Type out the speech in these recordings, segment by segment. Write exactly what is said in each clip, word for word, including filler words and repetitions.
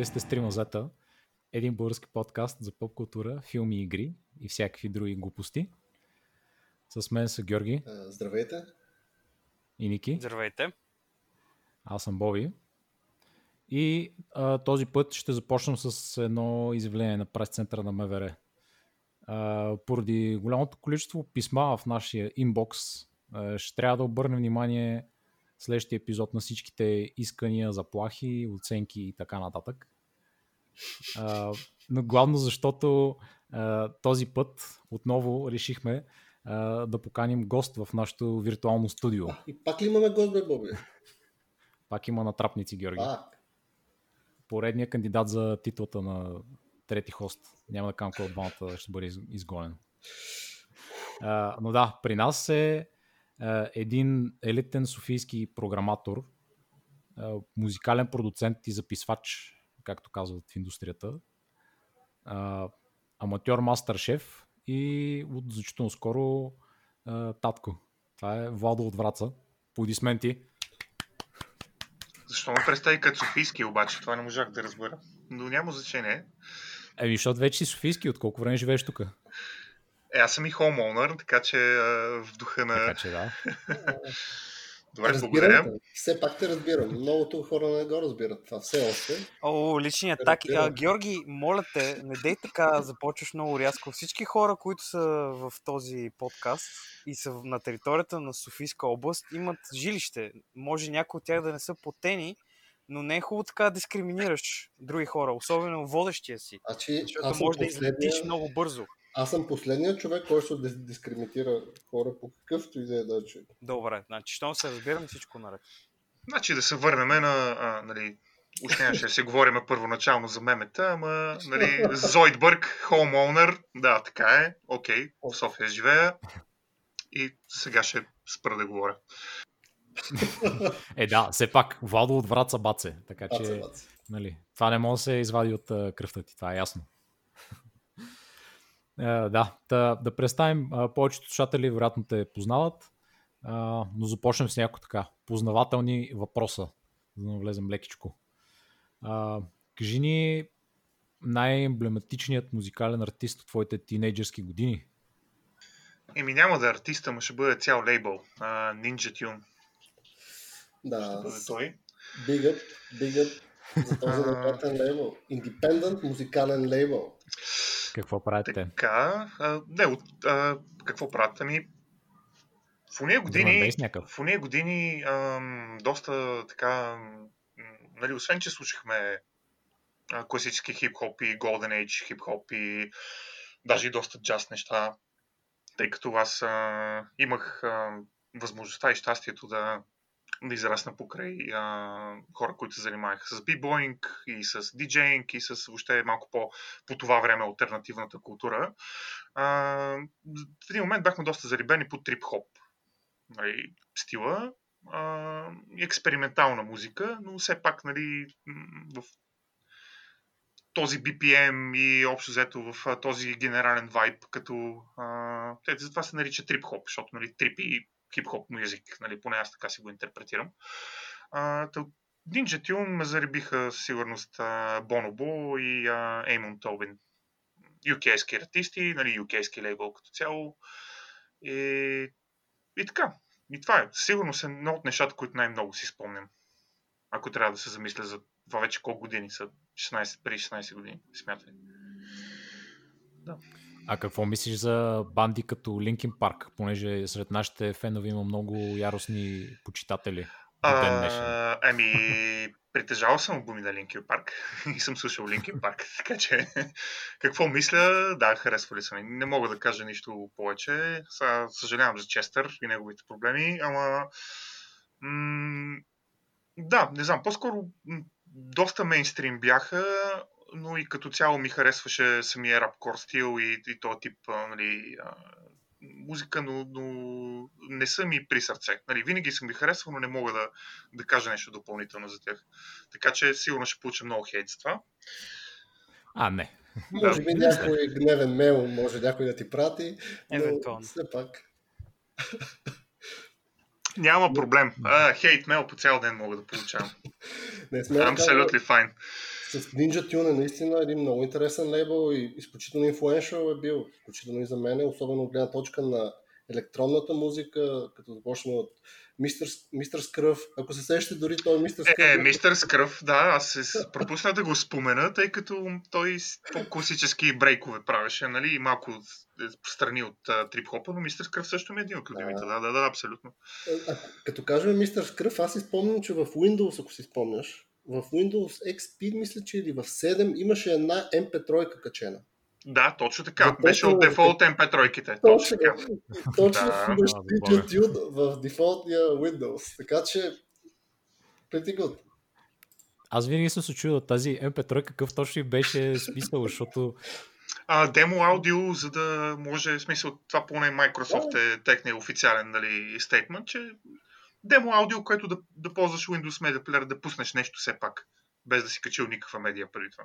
Вие сте Стримазата, един български подкаст за поп култура, филми и игри и всякакви други глупости. С мен са Георги. Здравейте. И Ники. Здравейте. Аз съм Боби. И а, този път ще започнем с едно изявление на прес-центъра на МВР. А, поради голямото количество писма в нашия инбокс, а, ще трябва да обърнем внимание следващия епизод на всичките искания, заплахи, оценки и така нататък. А, но главно защото а, този път отново решихме а, да поканим гост в нашето виртуално студио. А, и пак ли имаме гост, бе, Боби? Пак има натрапници, Георги. Пак. Поредният кандидат за титлата на трети хост. Няма да кажа кой от двамата ще бъде изгонен. А, но да, при нас е а, един елитен софийски програматор, а, музикален продуцент и записвач, както казват в индустрията, а, аматьор мастер-шеф и от значително скоро а, татко. Това е Владо от Враца. Аплодисменти. Защо ме представи като софийски обаче? Това не можах да разбера. Но няма значение. Еми, защото вече си софийски. От колко време живееш тук? Е, аз съм и homeowner, така че а, в духа на... Така че да. Добре, разбирам. Все пак те разбирам. Многото хора не го разбират това. Все още. О, лични атаки. А, Георги, моля те, не дей така, започваш много рязко. Всички хора, които са в този подкаст и са на територията на Софийска област, имат жилище. Може някои от тях да не са платени, но не е хубаво така да дискриминираш други хора, особено водещия си. А, че, защото може да излетиш много бързо. Аз съм последният човек, който дискриминира хора по какъвто и да е начин. Добре, значи, щом се разбираме всичко наред. Значи да се върнем на, а, нали, ушне ще си говорим първоначално за мемета, ама, нали, Зойдбърг, homeowner, да, така е, окей, okay, в София живея и сега ще спра да говоря. Е, да, все пак, Владо от Враца баце, така баце, че, баце. Нали, това не може да се извади от а, кръвта ти, това е ясно. Uh, да, да, да представим uh, повечето слушатели, вероятно те познават, uh, но започнем с някои така познавателни въпроса, за да навлезем лекичко. Uh, кажи ни най-емблематичният музикален артист от твоите тинейджерски години. Еми няма да е артиста, но ще бъде цял лейбъл. Uh, Ninja Tune. Да, ще бъде той. Big up, big up за този невероятен лейбъл. Independent музикален лейбъл. Какво правите? Така, а, не, от, а, какво правят? Ами, в уния години, в уния години а, доста така, нали, освен че слушахме а, класически хип-хоп и Golden Age хип-хоп и даже и доста джаз неща, тъй като аз а, имах а, възможността и щастието да, да израсна покрай а, хора, които се занимаваха с бибоинг и с диджейнг и с въобще малко по, по това време алтернативната култура. А, в един момент бяхме доста зарибени по трип-хоп, нали, стила, а, експериментална музика, но все пак, нали, в този би пи ем и общо взето в този генерален вайб, като а, затова се нарича трип-хоп, защото, нали, трипи хип-хоп музик, нали, поне аз така си го интерпретирам. Ninja Tune ме заребиха със сигурност Bonobo и а, Eamon Tobin. ю кей-ски артисти, нали, ю кей-ски лейбъл като цяло. И, и така. И това е. Сигурно са едно от нещата, които най-много си спомням. Ако трябва да се замисля за това вече колко години са. шестнайсет, преди шестнайсет години, смятай. Да. А какво мислиш за банди като Linkin Park? Понеже сред нашите фенове има много яростни почитатели. Ами, притежавал съм албуми на Linkin Park и съм слушал Linkin Park, така че какво мисля? Да, харесвали са ми. Не мога да кажа нищо повече. Сега съжалявам за Честър и неговите проблеми, ама м- да, не знам, по-скоро м- доста мейнстрим бяха, но и като цяло ми харесваше самия рапкор стил и, и този тип, нали, а, музика, но, но не са ми при сърце. Нали, винаги съм ги харесвал, но не мога да, да кажа нещо допълнително за тях. Така че сигурно ще получа много хейт за това. А, не. Може би някой гневен мейл, може някой да ти прати, но все пак. Няма проблем. А, хейт мейл по цял ден мога да получавам. Абсолютно файн. с Ninja Tune е наистина един много интересен лейбъл и изключително инфлуеншъл е бил, изключително и за мен, особено от гледна точка на електронната музика, като започна от мистер Scruff. Ако се сещате, дори той мистер Scruff... Е, мистер Scruff, да, аз се пропусна да го спомена, тъй като той по-класически брейкове правеше, нали, малко страни от трип-хопа, но мистер Scruff също ми е един от любимите, да, да, да, абсолютно. А, като кажем мистер Scruff, аз си спомням, че в Windows, ако си спомняш, в Windows екс пи, мисля, че или в седем имаше една ем пи три качена. Да, точно така. Дефолт, беше от дефолт ем пи три-ките. Точно така. Точно да. В дефолтния Windows. Така че, pretty good. Аз винаги съм се чудил тази ем пи три какъв точно беше смисъл, защото... А, демо аудио, за да може, в смисъл, това поне Microsoft yeah. е техния официален, нали, стейтмент, че демо аудио, което да, да ползваш Windows Media Player, да пуснеш нещо все пак, без да си качил никаква медия преди това.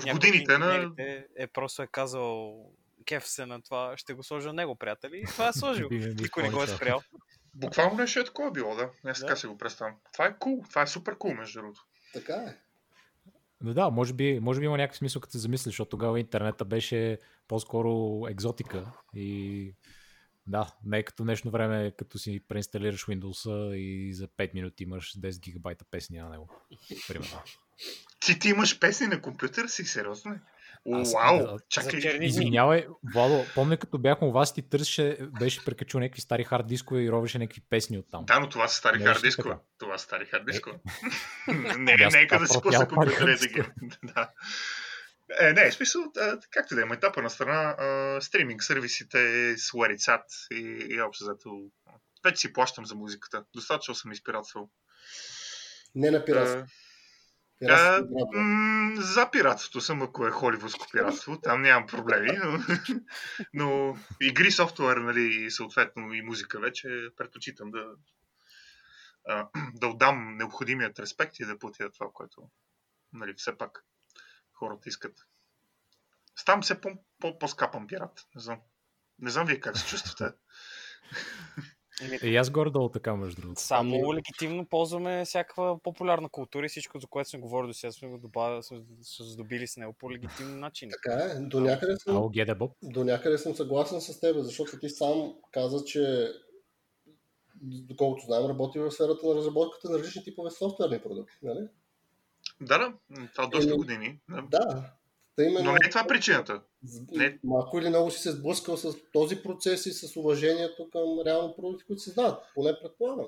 В някой годините на... Е, е просто е казал кеф се на това, ще го сложа него, приятели, и това е сложил. Никой не го е спрял. Буквално нещо е такова било, да. Не, сега си го представям. Това е кул, cool. Това е супер кул, cool, между другото. Така е. Но да, може би, може би има някакъв смисъл, като се замислиш, защото тогава интернета беше по-скоро екзотика и да, не е като днешно време, като си преинсталираш Windows и за пет минути имаш десет гигабайта песни на него. Примерно. Ти ти имаш песни на компютъра си, сериозно ли? Уау, да, чакай. Извинявай, Владо, помня като бях у вас, ти търсеше, беше прекачил някакви стари хард дискове и ровеше някакви песни оттам. Да, но това са стари хард дискове. Това са стари хард дискове. Не, нека да си пусна компютъра да ги. Е, не, в смисъл, както да има, етапа на страна, а, стриминг сервисите с Уерицат и, и общо зато. Вече си плащам за музиката. Достатъчно съм изпиратствал. Не на пиратство. А, м- за пиратството съм, ако е холивудско пиратство, там нямам проблеми, но, но игри, софтуер, нали, съответно и музика вече предпочитам да, а, да отдам необходимият респект и да платя това, което, нали, все пак хората искат. Ставам се по-скапан пират. Не знам. Не знам вие как се чувствате. И аз горе-долу така, между другото. Само легитимно ползваме всякаква популярна култура и всичко, за което сме говорили до сега, сме го добавили, сме задобили с него по легитимен начин. Така е. До някъде съм, до някъде съм съгласен с теб, защото ти сам каза, че доколкото знаем, работи в сферата на разработката на различни типове софтуерни продукти, нали? Да, да, това е доста години. Да. Именно... Но не е това причината. Не... Малко или много си се сблъскал с този процес и с уважението към реално продукти, които се знаят. Поне предполагам.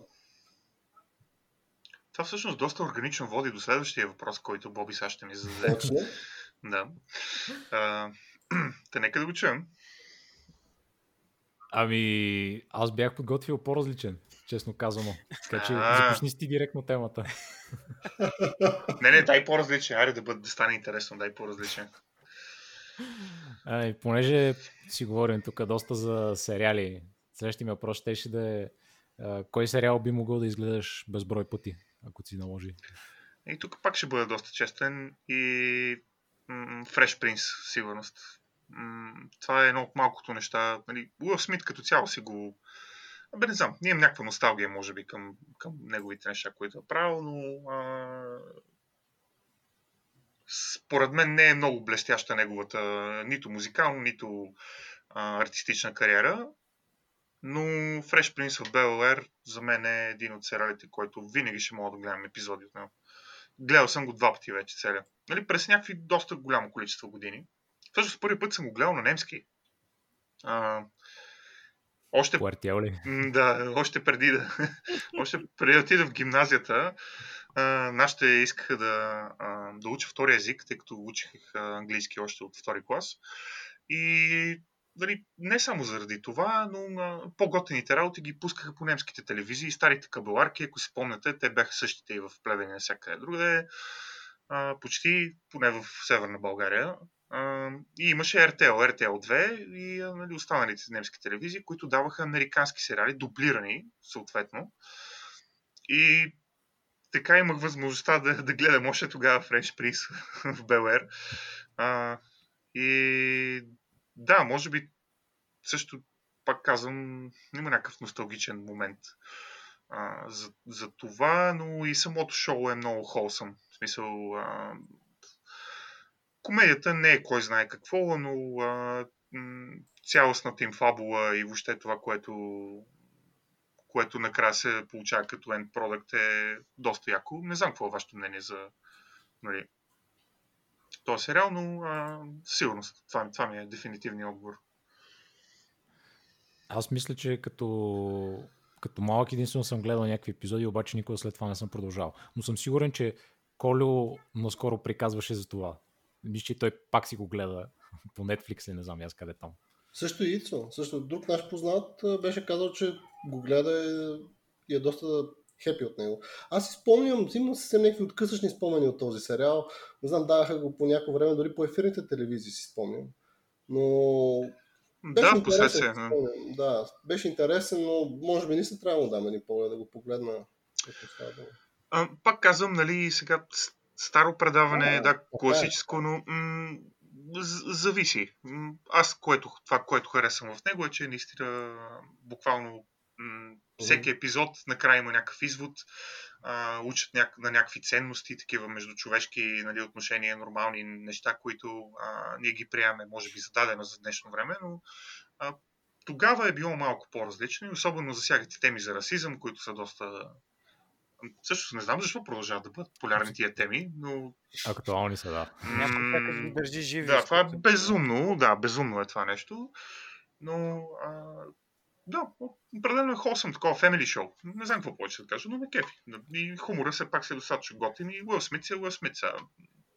Това всъщност доста органично води до следващия въпрос, който Боби сега ще ми зададе. Да. А, те нека да го чуем. Ами, аз бях подготвил по-различен, честно казано. Така че започни си директно темата. Не, не, дай по-различен. Аре да, бъд, да стане интересно, дай по-различен. Ай, понеже си говорим тук доста за сериали, следващия ми въпрос ще ще да е кой сериал би могъл да изгледаш безброй пъти, ако ти наложи? И тук пак ще бъда доста честен и м- Fresh Prince, сигурност. Това е едно от малкото неща. Нали, Will Smith като цяло си го... Абе, не знам, ние имам някаква носталгия, може би, към, към неговите неща, които е правил, но а... според мен не е много блестяща неговата нито музикална, нито а, артистична кариера, но Fresh Prince of Bel-Air за мен е един от сериалите, който винаги ще мога да гледам епизоди от него. Гледал съм го два пъти вече целия. Нали, през някакви доста голямо количество години. Всъщност първи път съм го гледал на немски. А, още, да, още преди да още преди да отида в гимназията, а, нашите искаха да, а, да уча втори език, тъй като учих английски още от втори клас. И дали, не само заради това, но на по-готените работи ги пускаха по немските телевизии, старите кабеларки, ако си помните, те бяха същите и в Плевен и всякъде другаде, почти, поне в Северна България. Uh, и имаше ар ти ел, ар ти ел две и нали, останалите немски телевизии, които даваха американски сериали, дублирани съответно. И така имах възможността да, да гледам още тогава Fresh Prince в Бел-Ер. Uh, и да, може би също пак казвам, има някакъв носталгичен момент uh, за, за това, но и самото шоу е много wholesome. В смисъл... Uh, комедията не е кой знае какво, но а, цялостната им фабула и въобще това, което, което накрая се получава като end product е доста яко. Не знам какво е вашето мнение за нали, този сериал, но а, сигурност. Това, това ми е дефинитивният отговор. Аз мисля, че като, като малък единствено съм гледал някакви епизоди, обаче никога след това не съм продължавал. Но съм сигурен, че Колю наскоро приказваше за това. Мисля, че той пак си го гледа по Netflix и не знам аз къде там. Също и Ицо. Също друг наш познат беше казал, че го гледа и е доста хепи от него. Аз си спомням, имам съвсем някакви откъсъчни спомени от този сериал. Не знам, даваха го по някакво време, дори по ефирните телевизии си спомням. Но... Беше да, последствие. Да, беше интересен, но може би не се трябва да дам един поглед да го погледна. А, пак казвам, нали, сега старо предаване, а, да, класическо, но м- зависи. Аз, което, това, което харесвам в него е, че наистина буквално м- всеки епизод накрая има някакъв извод, а, учат няк- на някакви ценности, такива междучовешки нали, отношения, нормални неща, които а, ние ги приемаме, може би зададено за днешно време, но а, тогава е било малко по-различно и особено засягате теми за расизъм, които са доста... Също не знам защо продължават да бъдат популярни тия теми, но... Актуални са, да. Някакво държи живи. Да, това е безумно, да, безумно е това нещо, но... А... Да, определено е wholesome, такова family show. Не знам какво повече да кажа, но ме кефи. И хумора се пак се достатъчно готин и Will Smith е Will Smith.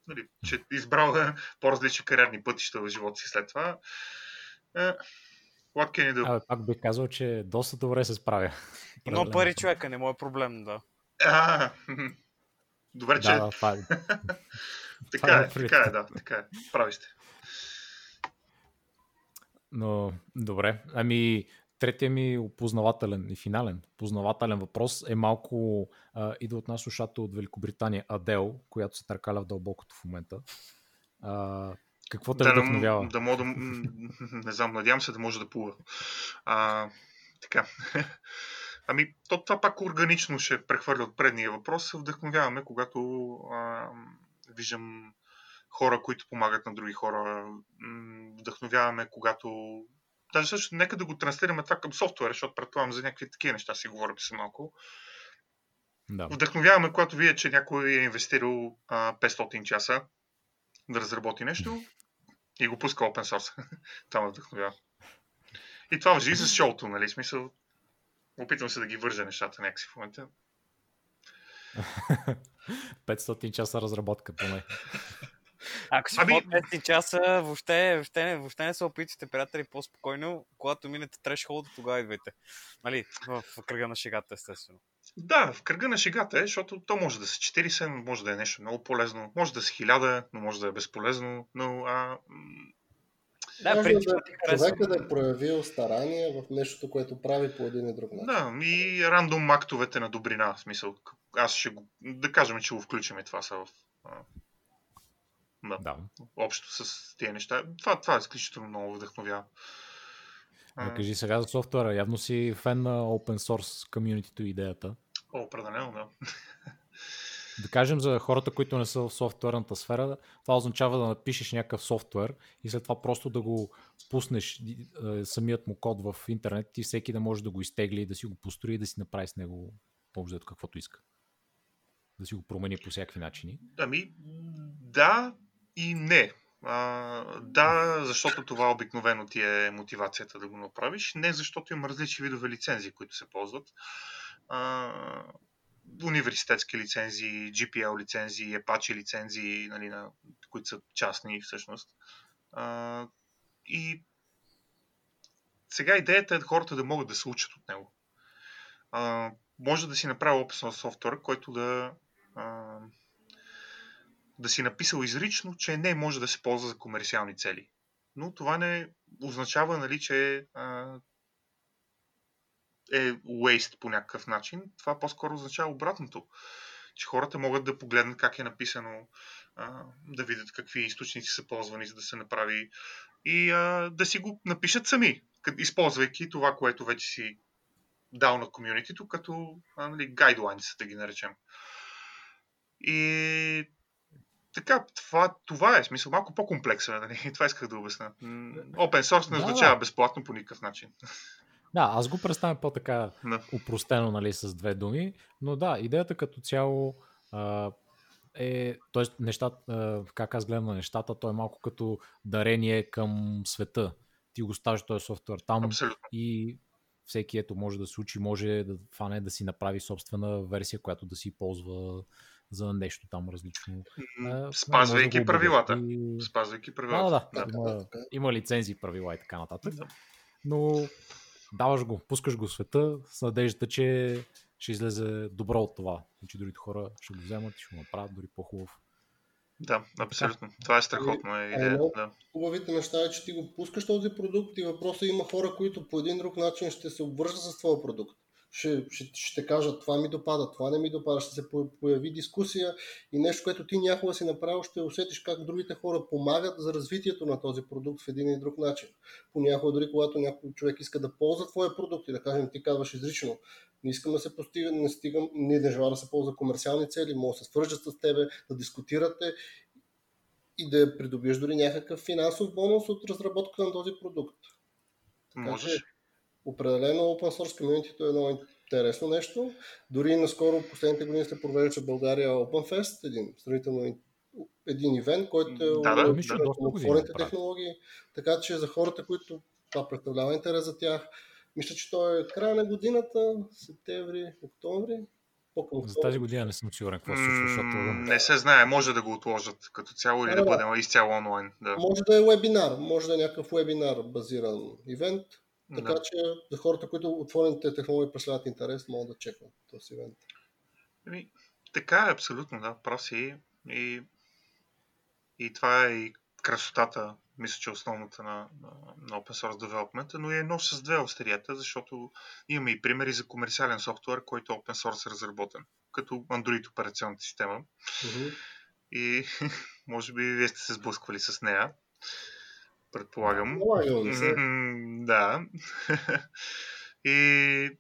Нали, че избрал по-различни кариерни пътища в живота си след това. What can you do? Абе, пак бих казал, че доста добре се справя. Но пари човека, не му е проблем, да. А, добре, че... Да, това е. Така е, така е, да, така е. Прави сте. Но, добре, ами... Третия ми опознавателен и финален познавателен въпрос е малко а, идва от нас слушател от Великобритания Адел, която се търкаля в дълбокото в момента. А, какво те да вдъхновява? Да мога да... Не знам, надявам се да може да плува. А, така. Ами, то, това пак органично ще прехвърля от предния въпрос. Вдъхновяваме, когато а, виждам хора, които помагат на други хора. Вдъхновяваме, когато даже също, нека да го транслираме това към софтуер, защото предполагам за някакви такива неща си говорим си малко. Да. Вдъхновяваме, когато видя, че някой е инвестирал а, петстотин часа да разработи нещо и го пуска open source. Това ме вдъхновява. И това въжи и за шоуто, нали? Смисъл, опитвам се да ги вържа нещата някакси в момента. петстотин часа разработка, поне. Ако си ами... под петстотин часа, въобще, въобще, не, въобще не се опитвате, приятели, по-спокойно, когато минете трешхолда, тогава идвайте. Нали, в кръга на шегата, естествено. Да, в кръга на шегата е, защото то може да са четиридесет, може да е нещо много полезно, може да са хиляда, но може да е безполезно, но... А... Да, може принцип, да, човека да е проявил старание в нещото, което прави по един и друг начин. Да, и рандом актовете на добрина, в смисъл. Аз ще го... Да кажем, че го включиме това са в... Да. Да. Общо с тези неща. Това, това е изключително много вдъхновява. Да, кажи сега за софтуера. Явно си фен на Open Source комьюнитито и идеята. О, определено, да. Да кажем за хората, които не са в софтуерната сфера, това означава да напишеш някакъв софтуер и след това просто да го пуснеш самият му код в интернет и всеки да може да го изтегли, да си го построи и да си направи с него по-обзето каквото иска. Да си го промени по всякакви начини. Ами, да, и не. А, да, защото това обикновено ти е мотивацията да го направиш. Не, защото има различни видове лицензии, които се ползват. А, университетски лицензии, джи пи ел лицензии, Apache лицензии, нали, на, които са частни всъщност. А, и сега идеята е хората да могат да се учат от него. А, може да си направи open source софтуер, който да... А, да си написал изрично, че не може да се ползва за комерциални цели. Но това не означава, нали, че а, е waste по някакъв начин. Това по-скоро означава обратното. Че хората могат да погледнат как е написано, а, да видят какви източници са ползвани, за да се направи и а, да си го напишат сами, използвайки това, което вече си дал на комьюнитито, като а, нали, guidelines, да ги наречем. И Така, това, това е смисъл. Малко по-комплексен, нали? Това исках да обясня. Open source не да, означава да. безплатно по никакъв начин. Да, аз го представям по-така да. упростено, нали, с две думи, но да, идеята като цяло а, е, т.е. нещата, как аз гледам на нещата, то е малко като дарение към света. Ти го ставиш този софтуер там. Абсолютно. И всеки ето може да се учи, може да фане да си направи собствена версия, която да си ползва за нещо там различно. Спазвайки да правилата. И... Спазвайки правилата. Да, да, да. Има, има лицензии, правила и така нататък. Да. Но даваш го, пускаш го в света с надеждата, че ще излезе добро от това. Че другите хора ще го вземат и ще го направят дори по-хубав. Да, абсолютно. Да. Това е страхотно. Е, идея. Да. Хубавите неща е, че ти го пускаш този продукт и въпросът има хора, които по един друг начин ще се обвържат с твоя продукт. Ще, ще, ще кажат, това ми допада, това не ми допада, ще се появи дискусия и нещо, което ти някога си направил, ще усетиш как другите хора помагат за развитието на този продукт в един и друг начин. Понякога дори когато някой човек иска да ползва твоя продукт и да кажем, ти казваш изрично, не искам да се постига, не стигам, не държава да се ползва комерциални цели, може да се свържат с тебе, да дискутирате и да придобиеш дори някакъв финансов бонус от разработка на този продукт. Можеш. Определено Open Source Community е едно интересно нещо. Дори наскоро последните години се провежда в България Open Fest, един сравнително един ивент, който е умишлен да, да, на отворените да, да, технологии. Така че за хората, които това представлява интерес за тях, мисля, че то е края на годината, септември, октомври. По-към за тази година не съм сигурен какво се случва, защото... Не се знае, може да го отложат като цяло или да, да, да бъдем изцяло онлайн. Да. Може да е вебинар, може да е някакъв вебинар базиран ивент. Така да. че за хората, които отворените технологии представляват интерес, могат да чекнат този ивент. Ами, така е абсолютно, да. Прав си. И, и това е и красотата, мисля, че основната на, на Open Source Development, но е едно с две остерията, защото имаме и примери за комерциален софтуер, който Open Source е разработен, като Android операционната система. Uh-huh. И може би вие сте се сблъсквали с нея. Предполагам. Mm, да. И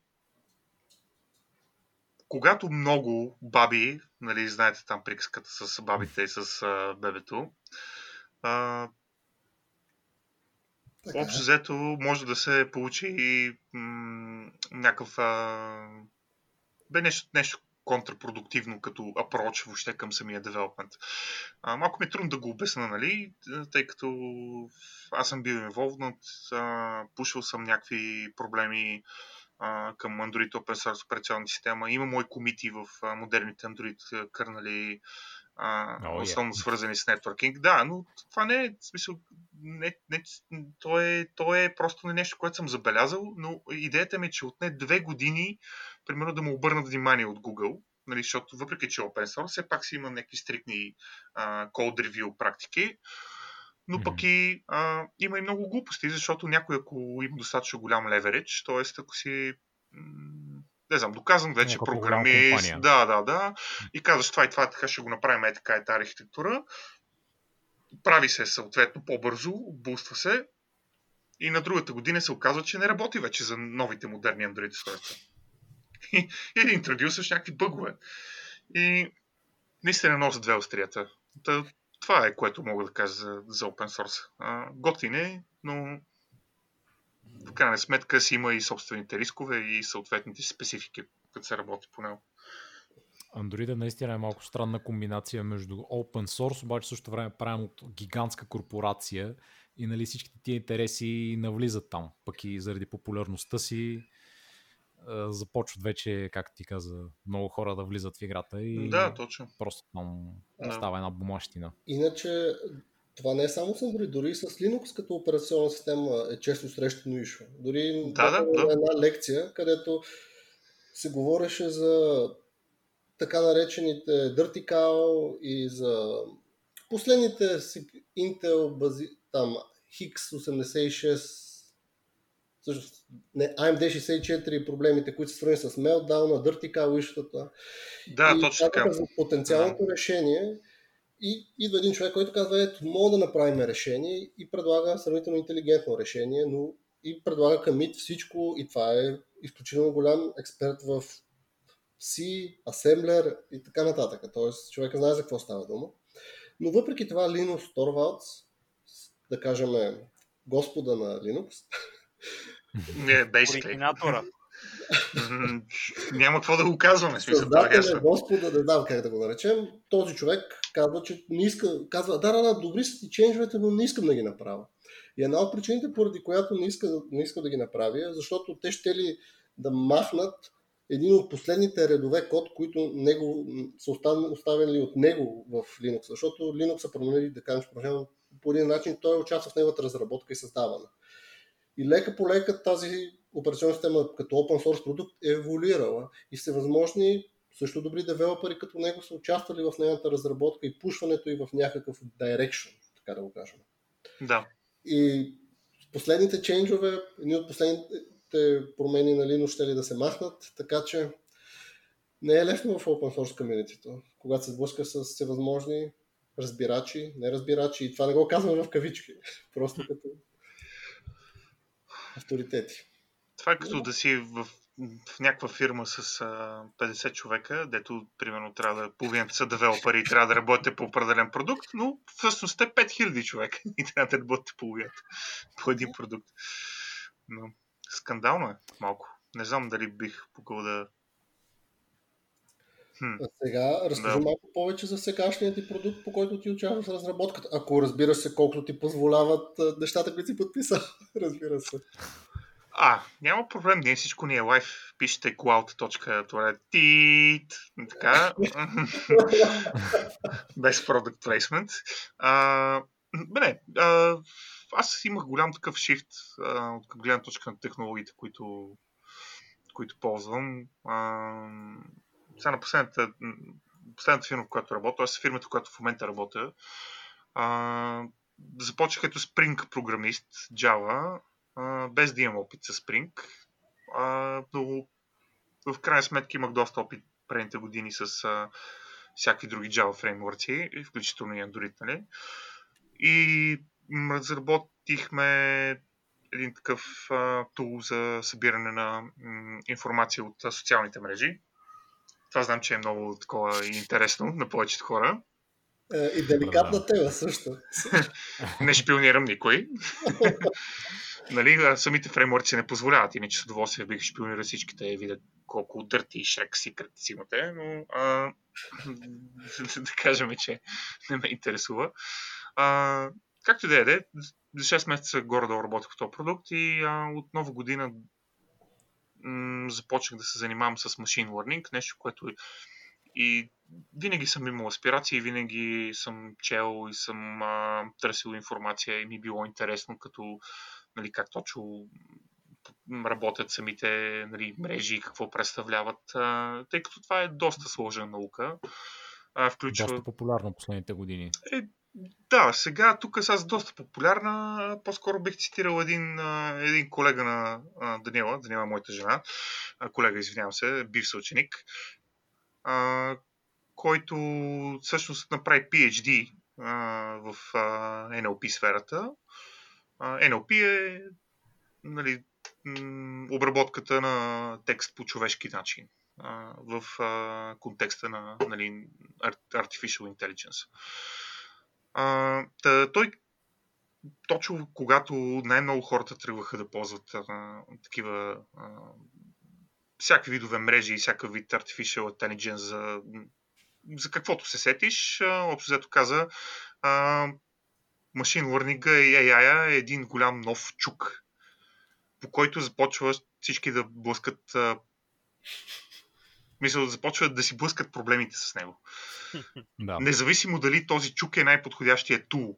когато много баби, нали, знаете там приказката с бабите и с а, бебето, а, общо взето може да се получи и м, някакъв а, бе нещо, нещо контрапродуктивно като апроч въобще към самия девелопмент. А, малко ми е трудно да го обясна, нали, тъй като аз съм бил инволвнат, пушил съм някакви проблеми а, към Android Open Source операционна система. Има мои комити в а, модерните Android кърнали, а, oh, yeah. основно свързани с нетворкинг. Да, но това не е, в смисъл, не, не, то, е, то е просто не нещо, което съм забелязал, но идеята ми е, че отне две години примерно да му обърнат внимание от Google, нали, защото въпреки, че е open source, все пак си има някакви стриктни а, code review практики, но mm-hmm. пък и а, има и много глупости, защото някой, ако има достатъчно голям leverage, т.е. ако си м- не знам, доказвам вече програмист, да, да, да, и казваш това и това, така ще го направим е така и тази архитектура, прави се съответно по-бързо, буства се и на другата година се оказва, че не работи вече за новите модерни Android устройства. Или интродюсваш някакви бъгове. И наистина носи две острията. Та, това е, което мога да кажа за, за Open Source. А, готин е, но в крайна сметка си има и собствените рискове и съответните специфики, като се работи по него. Android наистина е малко странна комбинация между Open Source, обаче също време правим от гигантска корпорация и, нали, всичките тия интереси навлизат там. Пък и заради популярността си започват вече, както ти каза, много хора да влизат в играта и да, точно. Просто там да. става една бумащина. Иначе това не е само с Android, дори и с Linux като операционна система е често срещано ишо. Дори да, да, да. Една лекция, където се говореше за така наречените dirty cow и за последните Intel бази, там Хикс осемдесет и шест всъщност, не, ей ем ди шейсет и четири проблемите, които са свързани с Meltdown, dirty cow ишотата. Да, и точно така. За потенциалното да. решение. И идва един човек, който казва, ето, мога да направим решение и предлага сравнително интелигентно решение, но и предлага комит всичко и това е изключително голям експерт в C, Assembler и така нататък. Тоест, човека знае за какво става дума. Но въпреки това Linus Torvalds, да кажем господа на Linux. Не, basically. Няма какво да го казваме. Създателя, господа, не знам как да го наречем. Този човек казва, че не иска, казва, да, да, да, добри са ти ченджовете, но не искам да ги направя. И една от причините, поради която не иска, не иска да ги направя, защото те ще ли да махнат един от последните редове код, които него, са оставили от него в Linux, защото Linux са променили, да кажем, по един начин той участва в неговата разработка и създаване. И лека по лека тази операционна система като open source продукт е еволюирала и са възможни също добри девелопери като него са участвали в нейната разработка и пушването и в някакъв direction, така да го кажем. Да. И последните ченджове, едни от последните промени на Linux ще ли да се махнат, така че не е лесно в open source community-то, когато се сблъска с всевъзможни разбирачи, неразбирачи и това не го казвам в кавички, просто като авторитети. Това е като да си в, в някаква фирма с а, петдесет човека, дето, примерно, трябва да половината са девелопери и трябва да работите по определен продукт, но всъщност сте пет хиляди човека и трябва да работите половината по един продукт. Но скандално е малко. Не знам дали бих могъл да... Хм. А сега разкажи да. малко повече за сегашния ти продукт, по който ти участваш в разработката. Ако разбира се, колкото ти позволяват нещата, които си подписал, разбира се. А, няма проблем, не всичко ни е лайв. Пишете cloud.toret. Така. Без product placement. А, бе, а, аз имах голям такъв шифт а, от гледна точка на технологиите, които, които ползвам. А, сега на последната, последната фирма, в която работя, аз е фирмата, в която в момента работя. А, започнах като Spring програмист, Java, Uh, без да имам опит с Spring, uh, но в крайна сметка имах доста опит предните години с uh, всякакви други Java фреймворци, включително и Android, нали? И разработихме един такъв uh, тул за събиране на um, информация от uh, социалните мрежи. Това знам, че е много такова интересно на повечето хора. Uh, и деликатна тема също. Не шпионирам никой. Нали, самите фреймворци не позволяват, иначе с удоволствие бих шпионирал всичките и видят колко дърти и шрек секретите си имате, но а, да кажем, че не ме интересува. А, както да е, де, за шест месеца горе-долу работих в този продукт и а, от нова година м- започнах да се занимавам с Machine Learning, нещо, което и винаги съм имал аспирации, винаги съм чел и съм а, търсил информация и ми било интересно като нали, как точно работят самите нали, мрежи и какво представляват, тъй като това е доста сложна наука. Включва... Доста популярна последните години. Е, да, сега тук е са доста популярна. По-скоро бих цитирал един, един колега на Даниела, Даниела моята жена, колега, извинявам се, бив съученик, който всъщност направи PhD в Ен Ел Пи сферата. Ен Ел Пи е нали, обработката на текст по човешки начин в контекста на нали, Artificial Intelligence. Та, той точно когато най-много хората тръгваха да ползват такива всякакви видове мрежи и всякакъв вид Artificial Intelligence за, за каквото се сетиш, общо взето каза Machine Learning и Ей Ай е един голям нов чук, по който започва всички да блъскат а... мисля, започват да си блъскат проблемите с него. Да. Независимо дали този чук е най-подходящия тул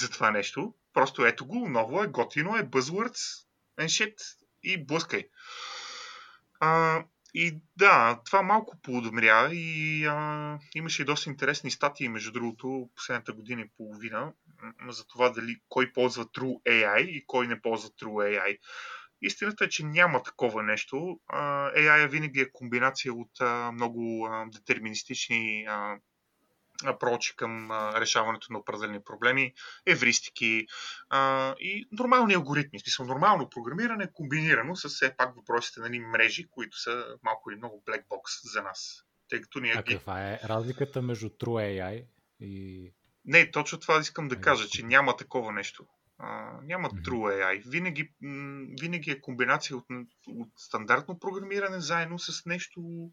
за това нещо, просто ето го, ново е, готино е, buzzwords and shit и блъскай. А, и да, това малко поудобря и а, имаше и доста интересни статии, между другото, последната година и половина за това дали кой ползва True Ей Ай и кой не ползва True Ей Ай. Истината е, че няма такова нещо. А, Ей Ай винаги е комбинация от а, много а, детерминистични а, апрочи към а, решаването на определени проблеми, евристики а, и нормални алгоритми. В смисъл, нормално програмиране, комбинирано с все пак въпросите на нали, мрежи, които са малко или много black box за нас. Тъй като ние... А каква е разликата между True Ей Ай и Не, точно това искам да кажа, че няма такова нещо. А, няма True ей ай. Винаги, м- винаги е комбинация от, от стандартно програмиране заедно с нещо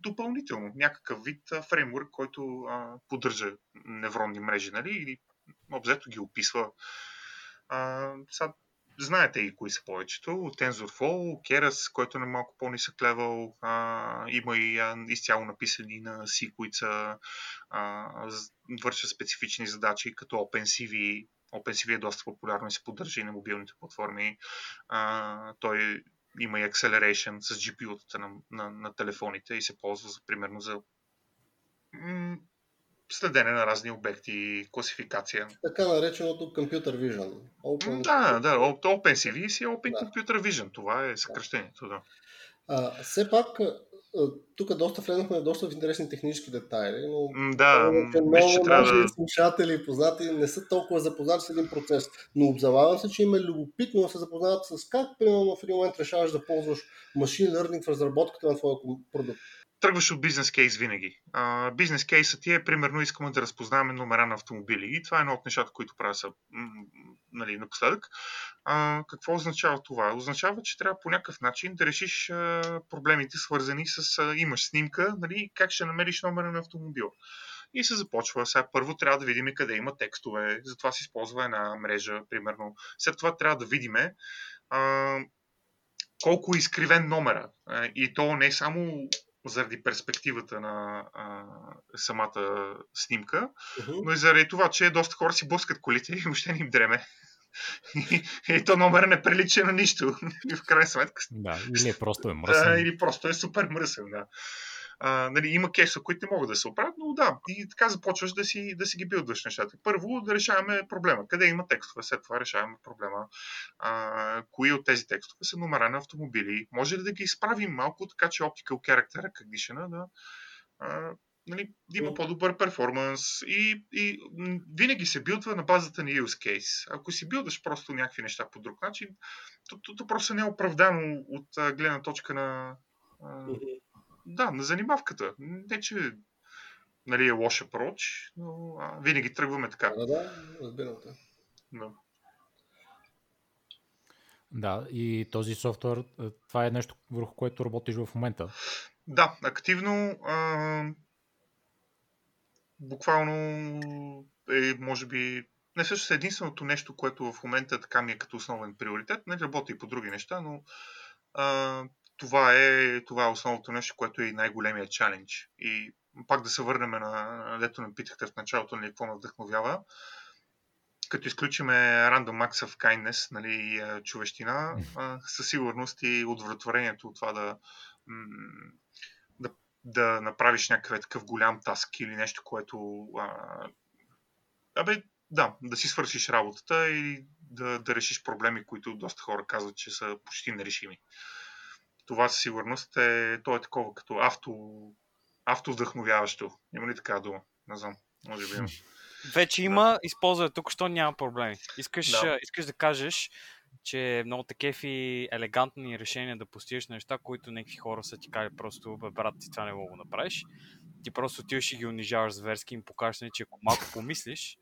допълнително. Някакъв вид фреймворк, който а, поддържа невронни мрежи, нали? Или обзето ги описва. А, сега, знаете и кои са повечето. TensorFlow, Keras, който е на малко по-нисък левел. А, има и а, изцяло написани на C, които са, а, вършат специфични задачи, като OpenCV. OpenCV е доста популярно и се поддържа и на мобилните платформи. А, той има и acceleration с джи пи ю-тата на, на, на телефоните и се ползва за, примерно за м- следене на разни обекти, класификация. Така нареченото Computer Vision. Open... Да, да, OpenCV си е Open да. Computer Vision. Това е съкръщението. Да. А, все пак, тук доста влезнахме доста в интересни технически детайли, но да, много наши да... слушатели и познати не са толкова запознати с един процес. Но обзававам се, че им е любопитно да се запознават с как, примерно, в един момент решаваш да ползваш Machine Learning в разработката на твоя продукт. Тръгваш от бизнес кейс винаги. А, бизнес кейсът ти е, примерно, искаме да разпознаваме номера на автомобили. И това е едно от нещата, които правя са, нали, напоследък. А, какво означава това? Означава, че трябва по някакъв начин да решиш а, проблемите, свързани с а, имаш снимка, нали, как ще намериш номера на автомобила. И се започва. Сега първо трябва да видим къде има текстове. Затова се използва една мрежа, примерно. След това трябва да видим... А, колко е изкривен номера. А, и то не е само... заради перспективата на а, самата снимка, uh-huh. но и заради това, че доста хора си блъскат колите и въобще не им дреме. И, и то номер не прилича на нищо. В крайна сметка. Да, или просто е мръсен. Да, или просто е супер мръсен, да. А, нали, има кейса, които не могат да се оправят, но да, и така започваш да си, да си ги билдваш нещата. Първо да решаваме проблема. Къде има текстове, след това решаваме проблема. А, кои от тези текстове са номера на автомобили. Може ли да ги изправим малко, така че Optical Character Recognition да, а, нали, да има по-добър перформанс. И, и винаги се билдва на базата на use case. Ако си билдваш просто някакви неща по друг начин, то, то, то просто не е оправдано от а, гледна точка на... А, да, на занимавката. Не, че нали, е лоша проч, но а, винаги тръгваме така. Да, да, разбирам те. Да. Да, и този софтуер, това е нещо, върху което работиш в момента. Да, активно а, буквално е, може би, не също единственото нещо, което в момента така ми е като основен приоритет. Не работя и по други неща, но а, Това е, това е основното нещо, което е и най-големия чалендж. И пак да се върнем на, на дето ме питахте в началото, нали, какво ме вдъхновява. Като изключиме Random Acts of Kindness, нали, човещина, със сигурност и удовлетворението от това да, да, да направиш някакъв такъв голям таск или нещо, което... А, абе, да, да си свършиш работата и да, да решиш проблеми, които доста хора казват, че са почти нерешими. Това със сигурност е, то е такова като авто, автовдъхновяващо. Има ли така дума? Не знам, може би има. Вече има, да. Използвай тук, що няма проблеми. Искаш да, искаш да кажеш, че е много такефи елегантни решения да постигаш неща, които някакви хора са ти казали просто, бе брат, ти това не мога да направиш. Ти просто отиваш и ги унижаваш зверски и им покажеш, че ако малко помислиш,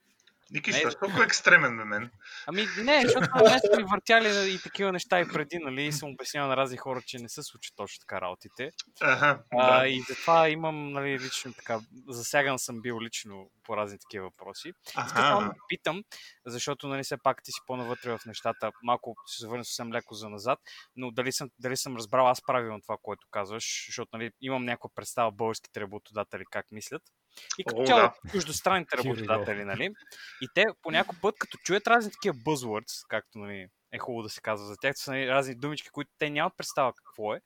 Ники, ще е толкова екстремен на мен. Ами не, защото на мен са ми въртяли и такива неща и преди, нали, и съм обяснявал на разни хора, че не се случи точно така работите. Ага, а, да. И затова имам, нали, лично така, засяган съм бил лично по разни такива въпроси. Ага. Искам да питам, защото, нали, все пак ти си по-навътре в нещата, малко се завърна съвсем леко за назад, но дали съм, дали съм разбрал аз правилно това, което казваш, защото, нали, имам някаква представа българските работодатели как мислят. И като цяло чуждостранните работодатели, нали? И те по някой път, като чуят разни такива buzzwords, както, нали, е хубаво да се казва за тях, са, нали, разни думички, които те нямат представа какво е,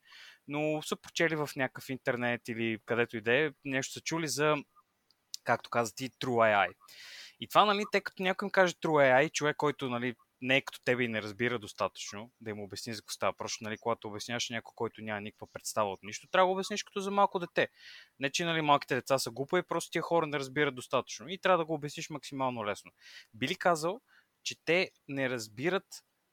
но са прочели в някакъв интернет или където и да е, нещо са чули за, както каза ти, True ей ай. И това, нали, те като някой им каже True ей ай, човек, който, нали, не е като тебе и не разбира достатъчно, да им обясни за какво става. Просто, нали, когато обясняваш някой, който няма никаква представа от нищо, трябва да обясниш като за малко дете. Не, че, нали, малките деца са глупа и просто тия хора не разбират достатъчно. И трябва да го обясниш максимално лесно. Би ли казал, че те не разбират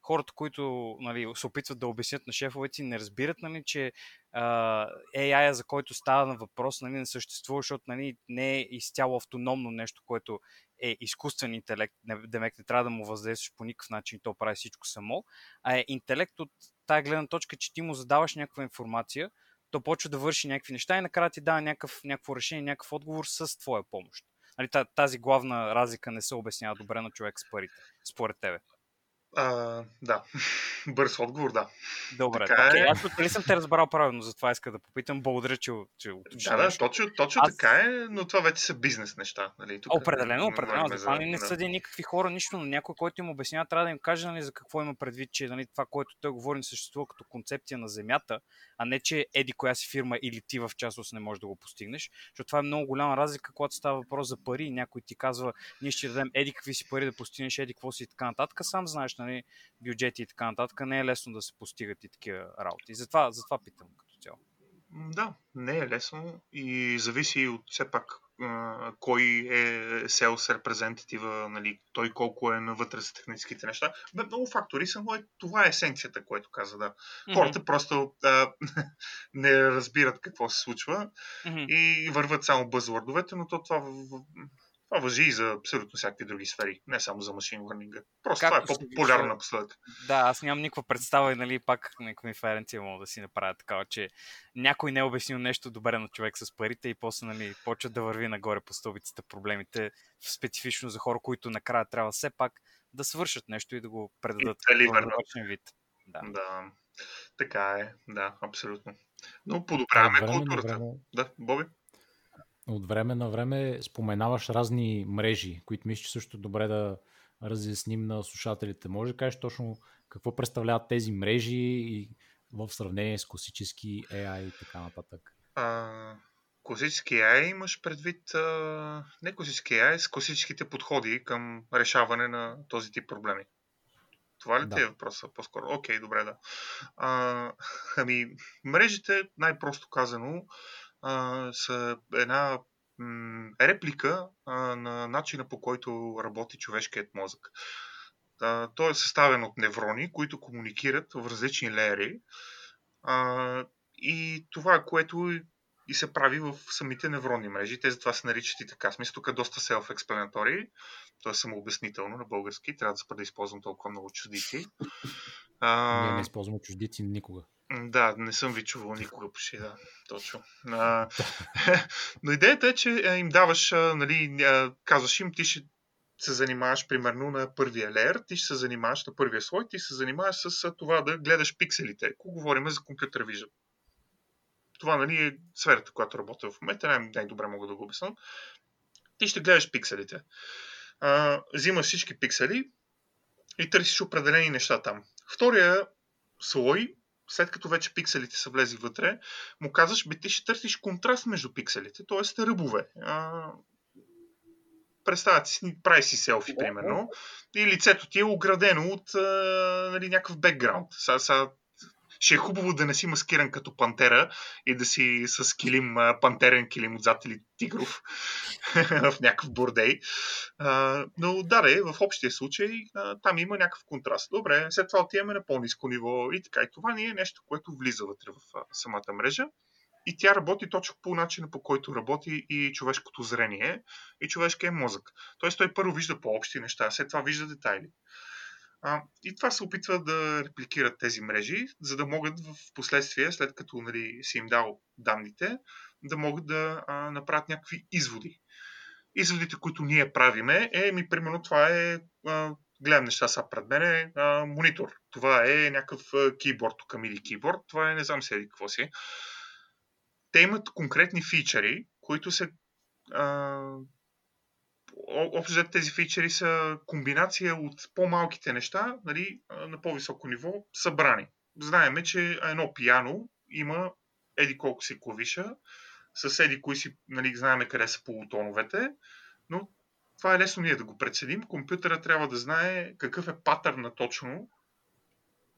хората, които, нали, се опитват да обяснят на шефовете, не разбират, нали, че а, ей ай, за който става на въпрос, нали, не съществува, защото, нали, не е изцяло автономно нещо, което е изкуствен интелект, демек не трябва да му въздействаш по никакъв начин, то прави всичко само, а е интелект от тая гледна точка, че ти му задаваш някаква информация, то почва да върши някакви неща и накрая ти дава някакъв, някакво решение, някакъв отговор с твоя помощ. Тази главна разлика не се обяснява добре на човек с парите, според тебе. А, да, бърз отговор, да. Добре, така окей. Е... Аз дали съм те разбрал правилно, затова иска да попитам. Благодаря, че, че уточняваш. Да, да, точно, точно аз... така е, но това вече са бизнес неща. Нали? Тук определено, определено. Затова не да. съди никакви хора, нищо, но някой, който им обяснява, трябва да им каже, нали, за какво има предвид, че нали, това, което той говори, не съществува като концепция на земята, а не, че еди коя си фирма или ти в частност не можеш да го постигнеш. Защото това е много голяма разлика, когато става въпрос за пари и някой ти казва, ние ще дадем еди какви си пари да постигнеш, еди какво си и така нататък, сам знаеш. Нали, бюджети и така нататък, не е лесно да се постигат и такива работи. Затова, затова питам като цяло. Да, не е лесно и зависи от все пак кой е sales representative, нали, той колко е навътре с техническите неща. Бе, много фактори са, но е, това е есенцията, което каза, да. Хората mm-hmm. просто а, не разбират какво се случва mm-hmm. и върват само бъзвордовете, но то това... В... Това важи и за абсолютно всякакви други сфери, не само за машин лърнинга. Просто както това е по-популярно напоследък. Да, аз нямам никаква представа и нали, пак на конференция мога да си направя такава, че някой не е обяснил нещо добре на човек с парите и после нали, почва да върви нагоре по стълбицата проблемите, специфично за хора, които накрая трябва все пак да свършат нещо и да го предадат в точен вид. Да. да, така е, да, абсолютно. Но подобряваме културата. Време... Да, Боби? От време на време споменаваш разни мрежи, които мисля, че също добре да разясним на слушателите. Може да кажеш точно какво представляват тези мрежи и в сравнение с класически ей ай и така нататък? А, класически ей ай имаш предвид а, не класически ей ай, с класическите подходи към решаване на този тип проблеми. Това ли да. Ти е въпроса по-скоро? Окей, добре, да. А, ами, мрежите, най-просто казано, са една м, реплика а, на начина, по който работи човешкият мозък. А, той е съставен от неврони, които комуникират в различни леери а, и това, което и се прави в самите невронни мрежи. Те затова се наричат и така. Смисъл, тук е доста self-explanatory, т.е. самообяснително на български. Трябва да спра да използвам толкова много чуждици. А... Не, не използвам чуждици никога. Да, не съм ви чувал никога почти, да, точно. А, но идеята е, че им даваш, нали, казваш им, ти ще се занимаваш примерно на първия леер, ти ще се занимаваш на първия слой, ти се занимаваш с това да гледаш пикселите, ако говорим за Computer Vision. Това, нали, е сферата, която работя в момента, най- най-добре мога да го обясна. Ти ще гледаш пикселите. А, взимаш всички пиксели и търсиш определени неща там. Втория слой, след като вече пикселите са влезли вътре, му казваш, бе, ти ще търсиш контраст между пикселите, т.е. ръбове. А... Представя си, прави си селфи, примерно, и лицето ти е оградено от а, нали, някакъв бекграунд. Сега, сега ще е хубаво да не си маскиран като пантера и да си с килим, пантерен килим отзад или тигров в някакъв бордей. А, но да, да, в общия случай а, там има някакъв контраст. Добре, след това отиваме на по-низко ниво и така. И това не е нещо, което влиза вътре в а, самата мрежа. И тя работи точно по начина, по който работи и човешкото зрение, и човешкият мозък. Тоест той първо вижда по-общи неща, след това вижда детайли. А, и това се опитва да репликират тези мрежи, за да могат в последствие, след като нали, си им дал данните, да могат да а, направят някакви изводи. Изводите, които ние правиме, е, ми, примерно, това е, а, гледам неща са пред мен, е, а, монитор. Това е някакъв а, кейборд, тук миди кейборд, това е, не знам сега какво си. Те имат конкретни фичъри, които се... А, общо взето тези фичери са комбинация от по-малките неща, нали, на по-високо ниво събрани. Знаеме, че едно пиано има еди колко си клавиша, с еди кои си, нали, знаеме къде са полутоновете, но това е лесно ние да го преценим. Компютъра трябва да знае какъв е патърна точно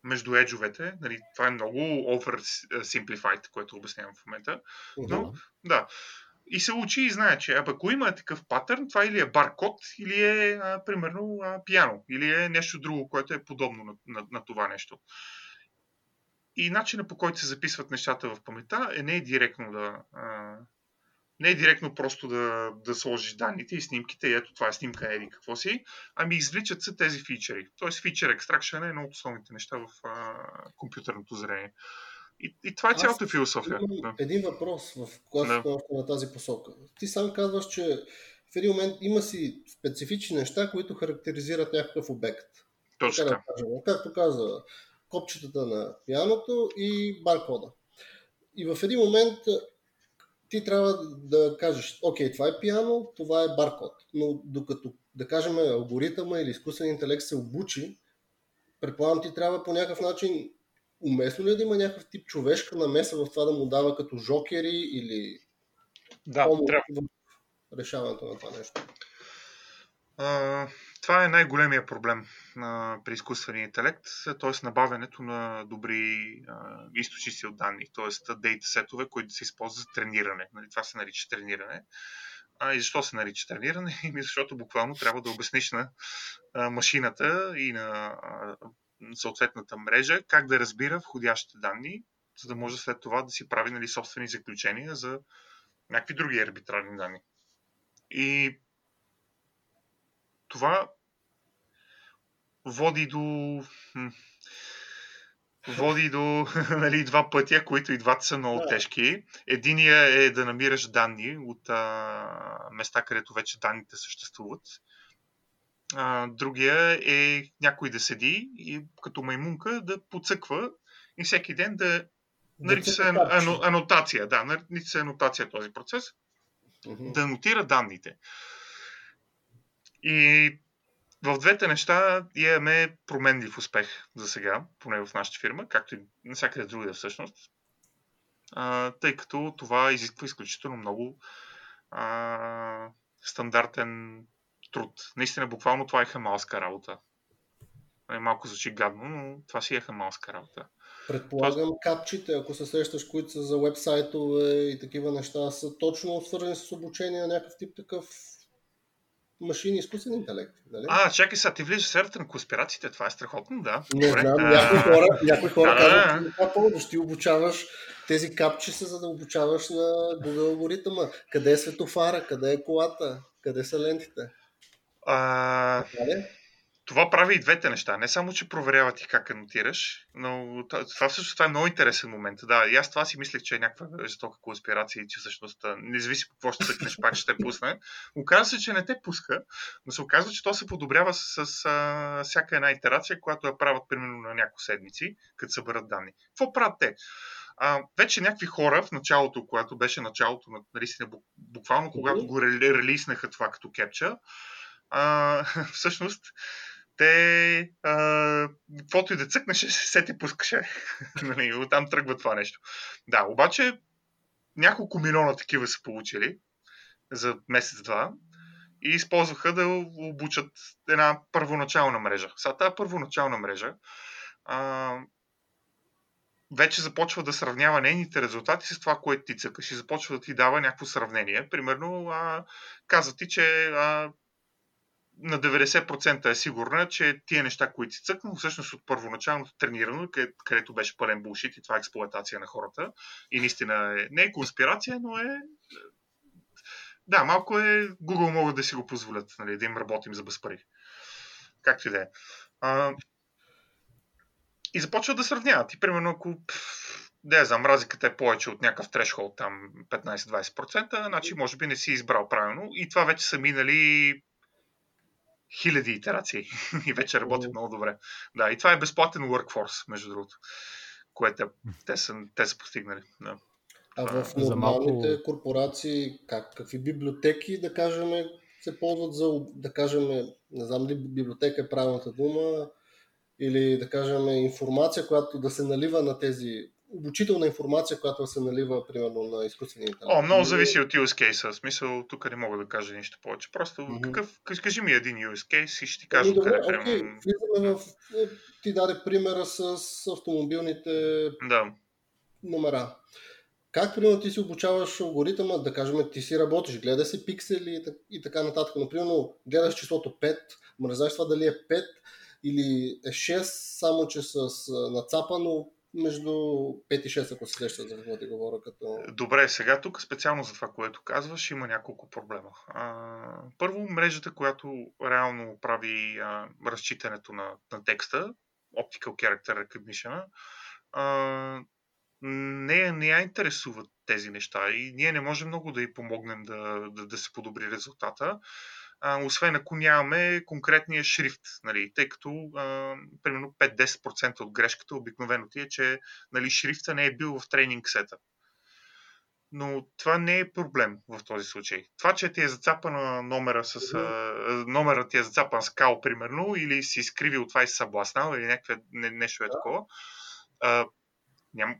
между еджовете. Нали, това е много oversimplified, което обяснявам в момента. Но, uh-huh. да. И се учи и знае, че ако има такъв патърн, това или е баркод, или е, а, примерно, а, пиано, или е нещо друго, което е подобно на, на, на това нещо. И начинът, по който се записват нещата в паметта, е не е директно да, а, Не е директно просто да, да сложиш данните и снимките, и ето това е снимка, еди какво си, ами извличат се тези фичери. Тоест фичер екстракшън е едно от основните неща в а, компютърното зрение. И, и това е цялата философия. Един, да. един въпрос в класата да. на тази посока. Ти сам казваш, че в един момент има си специфични неща, които характеризират някакъв обект. Точно така. Както каза, копчетата на пианото и баркода. И в един момент ти трябва да кажеш, окей, това е пиано, това е баркод. Но докато, да кажем, алгоритъма или изкуствен интелект се обучи, предполагам, ти трябва по някакъв начин, уместно ли да има някакъв тип човешка намеса в това да му дава като жокери или да, трябва. Решаването на това нещо? А, това е най-големия проблем а, при изкуствения интелект, т.е. набавянето на добри а, източници от данни, т.е. дейтасетове, които се използват за трениране. Нали, това се нарича трениране. А, и защо се нарича трениране? Ими защото буквално трябва да обясниш на а, машината и на а, съответната мрежа как да разбира входящите данни, за да може след това да си прави нали, собствени заключения за някакви други арбитрарни данни. И това води до води до нали, два пътя, които и двата са много тежки. Единият е да намираш данни от а, места, където вече данните съществуват. А, другия е някой да седи и като маймунка да подсъква и всеки ден да нарича се ано, анотация. Да, нарича се анотация този процес. Uh-huh. Да анотира данните. И в двете неща имаме променлив успех за сега, поне в нашата фирма, както и навсякъде другаде всъщност, а, тъй като това изисква изключително много а, стандартен труд. Наистина, буквално това е хамалска работа. Малко звучи гадно, но това си е хамалска работа. Предполагам, това... капчите, ако се срещаш, които са за уебсайтове и такива неща, са точно свързани с обучение на някакъв тип такъв машин и изкуствен интелект. Дали? А, чакай сега, ти влизаш в сферата на конспирациите, това е страхотно, да. Не Добре. знам, някои хора, някои хора казват, че това поводно, ти обучаваш тези капчи са, за да обучаваш на Google алгоритъма. Къде е светофара, къде е колата, къде са лентите? А... Това прави и двете неща. Не само, че проверява ти как анотираш, но това всъщност това е много интересен момент. Да, и аз това си мислех, че е някаква жестока конспирация и че всъщност независимо какво ще цъкнеш, пак ще те пусне. Оказва се, че не те пуска, но се оказва, че то се подобрява с, с а, всяка една итерация, която я правят примерно на няколко седмици, като съберат данни. Какво правят те? А, вече някакви хора в началото, когато беше началото, на, нали, буквално когато го релиснаха това като кепча, а, всъщност те, а, каквото и да цъкнеше, се ти пускаше. Нали, оттам тръгва това нещо. Да, обаче няколко милиона такива са получили за месец-два и използваха да обучат една първоначална мрежа. Сега тази първоначална мрежа а, вече започва да сравнява нейните резултати с това, което ти цъкаш и започва да ти дава някакво сравнение. Примерно а, казва ти, че а, на деветдесет процента е сигурна, че тия неща, които си цъкнал, всъщност от първоначалното тренирано, къде, където беше пълен булшит и това е експлоатация на хората. И наистина е, не е конспирация, но е... Да, малко е... Google могат да си го позволят, нали, да им работим за без пари. Както и да е. А... И започват да сравняват. И примерно ако... Да, я знам, разликата е повече от някакъв трешхолд, там петнайсет до двайсет процента, значи може би не си избрал правилно. И това вече са минали... хиляди итерации и вече работят много добре. Да, и това е безплатен workforce, между другото, което те са, те са постигнали. Да. А в нормалните малко... корпорации, как, какви библиотеки, да кажем, се ползват за, да кажем, не знам ли библиотека е правилната дума, или да кажем информация, която да се налива на тези обучителна информация, която се налива, примерно, на изкуствения интелект. О, много зависи от use case-а. В смисъл, тук не мога да кажа нищо повече. Просто, mm-hmm. какъв, кажи ми един use case и ще ти кажа е, къде. Окей, okay. в... ти даде примера с автомобилните да. номера. Как, примерно, ти си обучаваш алгоритъма, да кажем, ти си работиш, гледа си пиксели и така нататък. Например, гледаш числото пет, ма не знаеш това дали е пет или е шест, само че с нацапано между пет и шест, ако се срещат за какво ти говоря. Като... Добре, сега тук специално за това, което казваш, има няколко проблема. А, първо, мрежата, която реално прави а, разчитането на, на текста, Optical Character Recognition, а, не, не я интересуват тези неща и ние не можем много да й помогнем да, да, да се подобри резултата, а, освен ако нямаме конкретния шрифт, нали, тъй като а, примерно пет до десет процента от грешката обикновено ти е, че нали, шрифта не е бил в тренинг сета. Но това не е проблем в този случай. Това, че ти е зацапан номера с, mm-hmm. номера ти е зацапан с кал, примерно, или си изкривил това и си събласнал, или някакво не, нещо е yeah. такова, а, няма...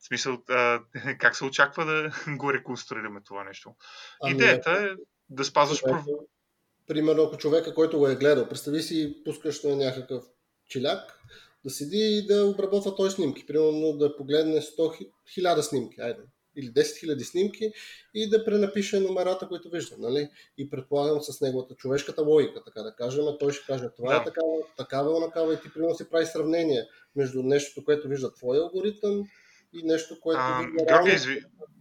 В смисъл, а, как се очаква да го реконструираме това нещо? Ами, идеята е да спазваш... Човек, пров... Примерно, ако човека, който го е гледал, представи си, пускаш на някакъв челяк, да седи и да обработва той снимки. Примерно да погледне сто хиляди снимки, айде, или десет хиляди снимки и да пренапише номерата, които вижда, нали? И предполагам с неговата човешката логика, така да кажем, той ще каже, това да. е такава, такава, онакава, и ти примерно си прави сравнение между нещото, което вижда твой алгоритъм, и нещо, което... А, Георги, изв...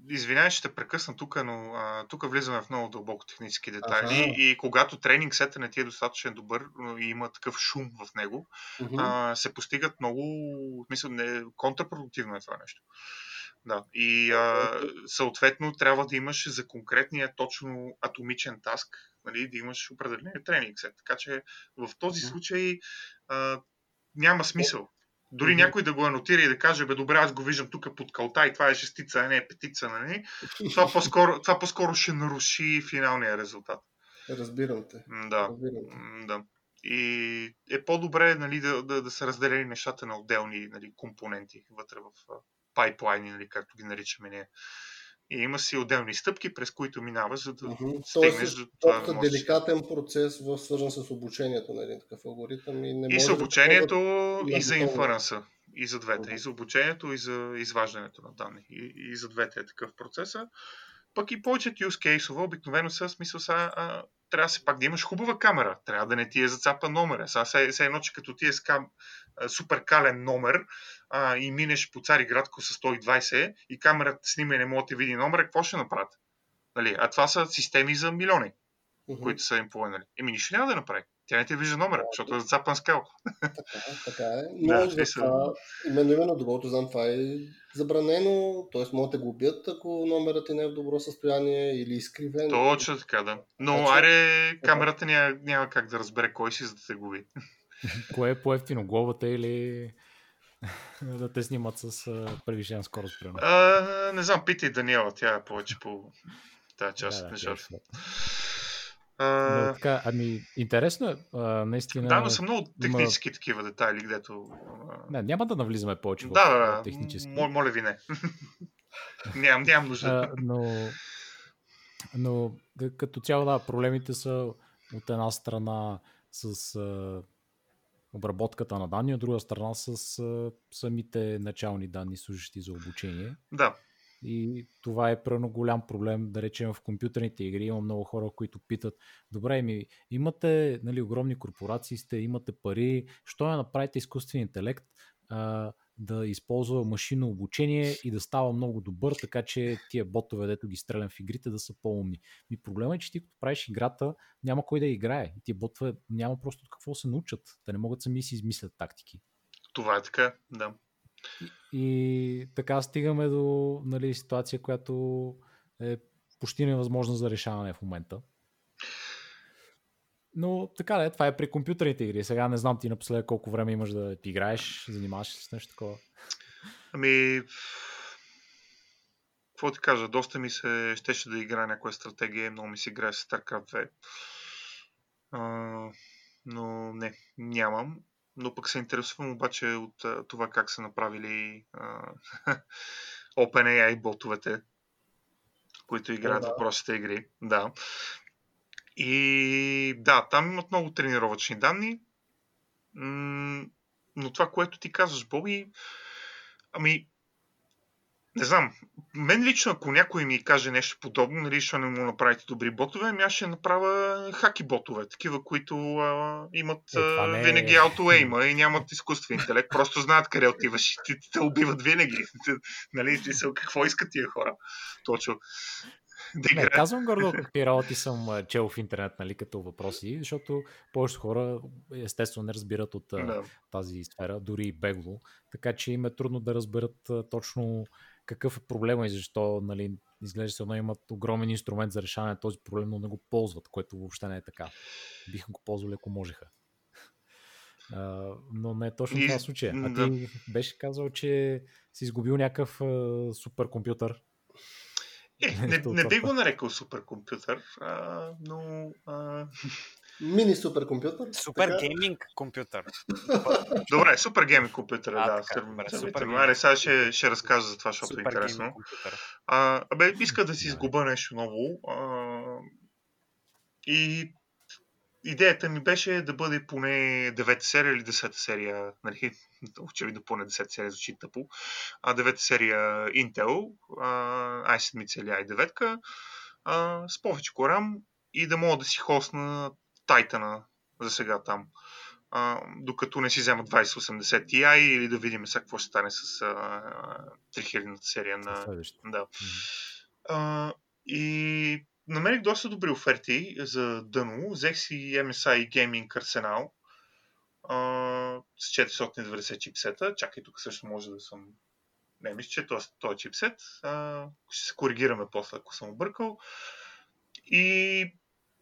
извинявай, ще те прекъсна тук, но тук влизаме в много дълбоко технически детайли. Ага. И когато тренинг сета не ти е достатъчно добър и има такъв шум в него, uh-huh. а, се постигат много... Мисля, не... контрапродуктивно е това нещо. Да. И а, съответно трябва да имаш за конкретния точно атомичен таск, нали, да имаш определен тренинг сет. Така че в този uh-huh. случай а, няма смисъл. Дори mm-hmm. някой да го анотира и да каже, бе, добре, аз го виждам тук под калта и това е шестица, а не е петица, нали? Това по-скоро, това по-скоро ще наруши финалния резултат. Разбирам те. Да. Разбирам те. Да. И е по-добре, нали, да, да, да са разделени нещата на отделни, нали, компоненти вътре в пайплайни, нали, както ги наричаме ние. И има си отделни стъпки, през които минава, за да mm-hmm. стигнеш до това. Това е деликатен процес, свързан с обучението на един такъв алгоритъм. И, не и с обучението, да, и за инференса. И за двете. Mm-hmm. И за обучението, и за изваждането на данни. И, и за двете е такъв процеса. Пък и повечето use case-ове обикновено са, смисъл са, а, трябва се пак да имаш хубава камера. Трябва да не ти е зацапа номера. Сега се, се едно, че като ти е скам, а, супер кален номер а, и минеш по Цариградско с сто и двайсет и камерата снима и не може да те види номера, какво ще направят? Нали? А това са системи за милиони, uh-huh. които са им повинали. Еми нищо няма да направи. Тя не те вижда номера, да, защото е зацапан скал. Така, така е. Но да, са... това, именно, именно доброто знам, това е забранено, т.е. могат да го убият, ако номерът не е в добро състояние или изкривен. Точно така, да. Но точно... аре, камерата няма, няма как да разбере кой си, за да те губи. Кое е по-евтино, главата или да те снимат с превишена скорост? А, не знам, питай Даниела, тя е повече по тази част от нещата. Но, така, ами, интересно е, наистина... Да, но са много технически има... такива детайли, където... Не, няма да навлизаме повече. Да, в, да, технически. М- моля ви, не. ням, нямам нужда. А, но, но като цяло, да, проблемите са от една страна с а, обработката на данни, от друга страна с а, самите начални данни, служащи за обучение. Да. И това е прено голям проблем, да речем, в компютърните игри. Има много хора, които питат, добре, ми, имате, нали, огромни корпорации сте, имате пари, що я направите изкуствен интелект а, да използва машинно обучение и да става много добър, така че тия ботове, дето ги стрелям в игрите, да са по-умни. Ми проблема е, че ти като правиш играта, няма кой да играе. Тия ботове няма просто от какво се научат. Те не могат сами си измислят тактики. Това е така, да. И така стигаме до, нали, ситуация, която е почти невъзможна за решаване в момента. Но така ли, това е при компютърните игри. Сега не знам ти напоследък колко време имаш да ти играеш, занимаваш ли с нещо такова? Ами, какво ти кажа, доста ми се щеше да играя някоя стратегия, много ми се играе с StarCraft две. Но не, нямам. Но пък се интересувам обаче от а, това как са направили а, OpenAI ботовете, които играят да, въпросите игри. Да. И да, там имат много тренировъчни данни, но това, което ти казваш, Боби, ами не знам, мен лично, ако някой ми каже нещо подобно, нали, ще не му направите добри ботове, ами аз ще направя хаки ботове, такива, които а, имат а, не... винаги аутоейма и нямат изкуствен интелект, просто знаят къде отиваш и те, те убиват винаги. Нали, смисъл, какво искат тия хора? Точно. Не, казвам гордо какви работи съм чел в интернет, нали, като въпроси, защото повечето хора естествено не разбират от да. тази сфера, дори и бегло, така че им е трудно да разберат точно какъв е проблема и защо, нали, изглежда се едно имат огромен инструмент за решаване на този проблем, но не го ползват, което въобще не е така. Биха го ползвали, ако можеха. Uh, но не е точно това случая. А ти да. беше казал, че си изгубил някакъв uh, суперкомпютър. Е, не, не би го нарекал суперкомпютър, а, но... А... Мини суперкомпютър? Супер така? Гейминг компютър. Добре, супер гейминг компютър, а, да. Така, добре, супер гейминг. Сега ще, ще разкажа за това, защото е интересно. А, бе, иска да си изгуба нещо ново. А, и идеята ми беше да бъде поне девета серия или десета серия, нали? Очевидно поне десета серия звучи тъпо. А девета серия Intel, а, ай седем или ай девет, а, с повече RAM и да мога да си хостна Titan-а за сега там. А, докато не си взема двайсет осемдесет Ти Ай или да видим сега какво ще стане с три хилядната серия на... Да. А, и... намерих доста добри оферти за дъно. Взех си Ем Ес Ай Gaming Arsenal а, с четиристотин и деветдесет чипсета. Чакай, тук също може да съм... Не мисля, че този, този чипсет. А, ще се коригираме после, ако съм объркал. И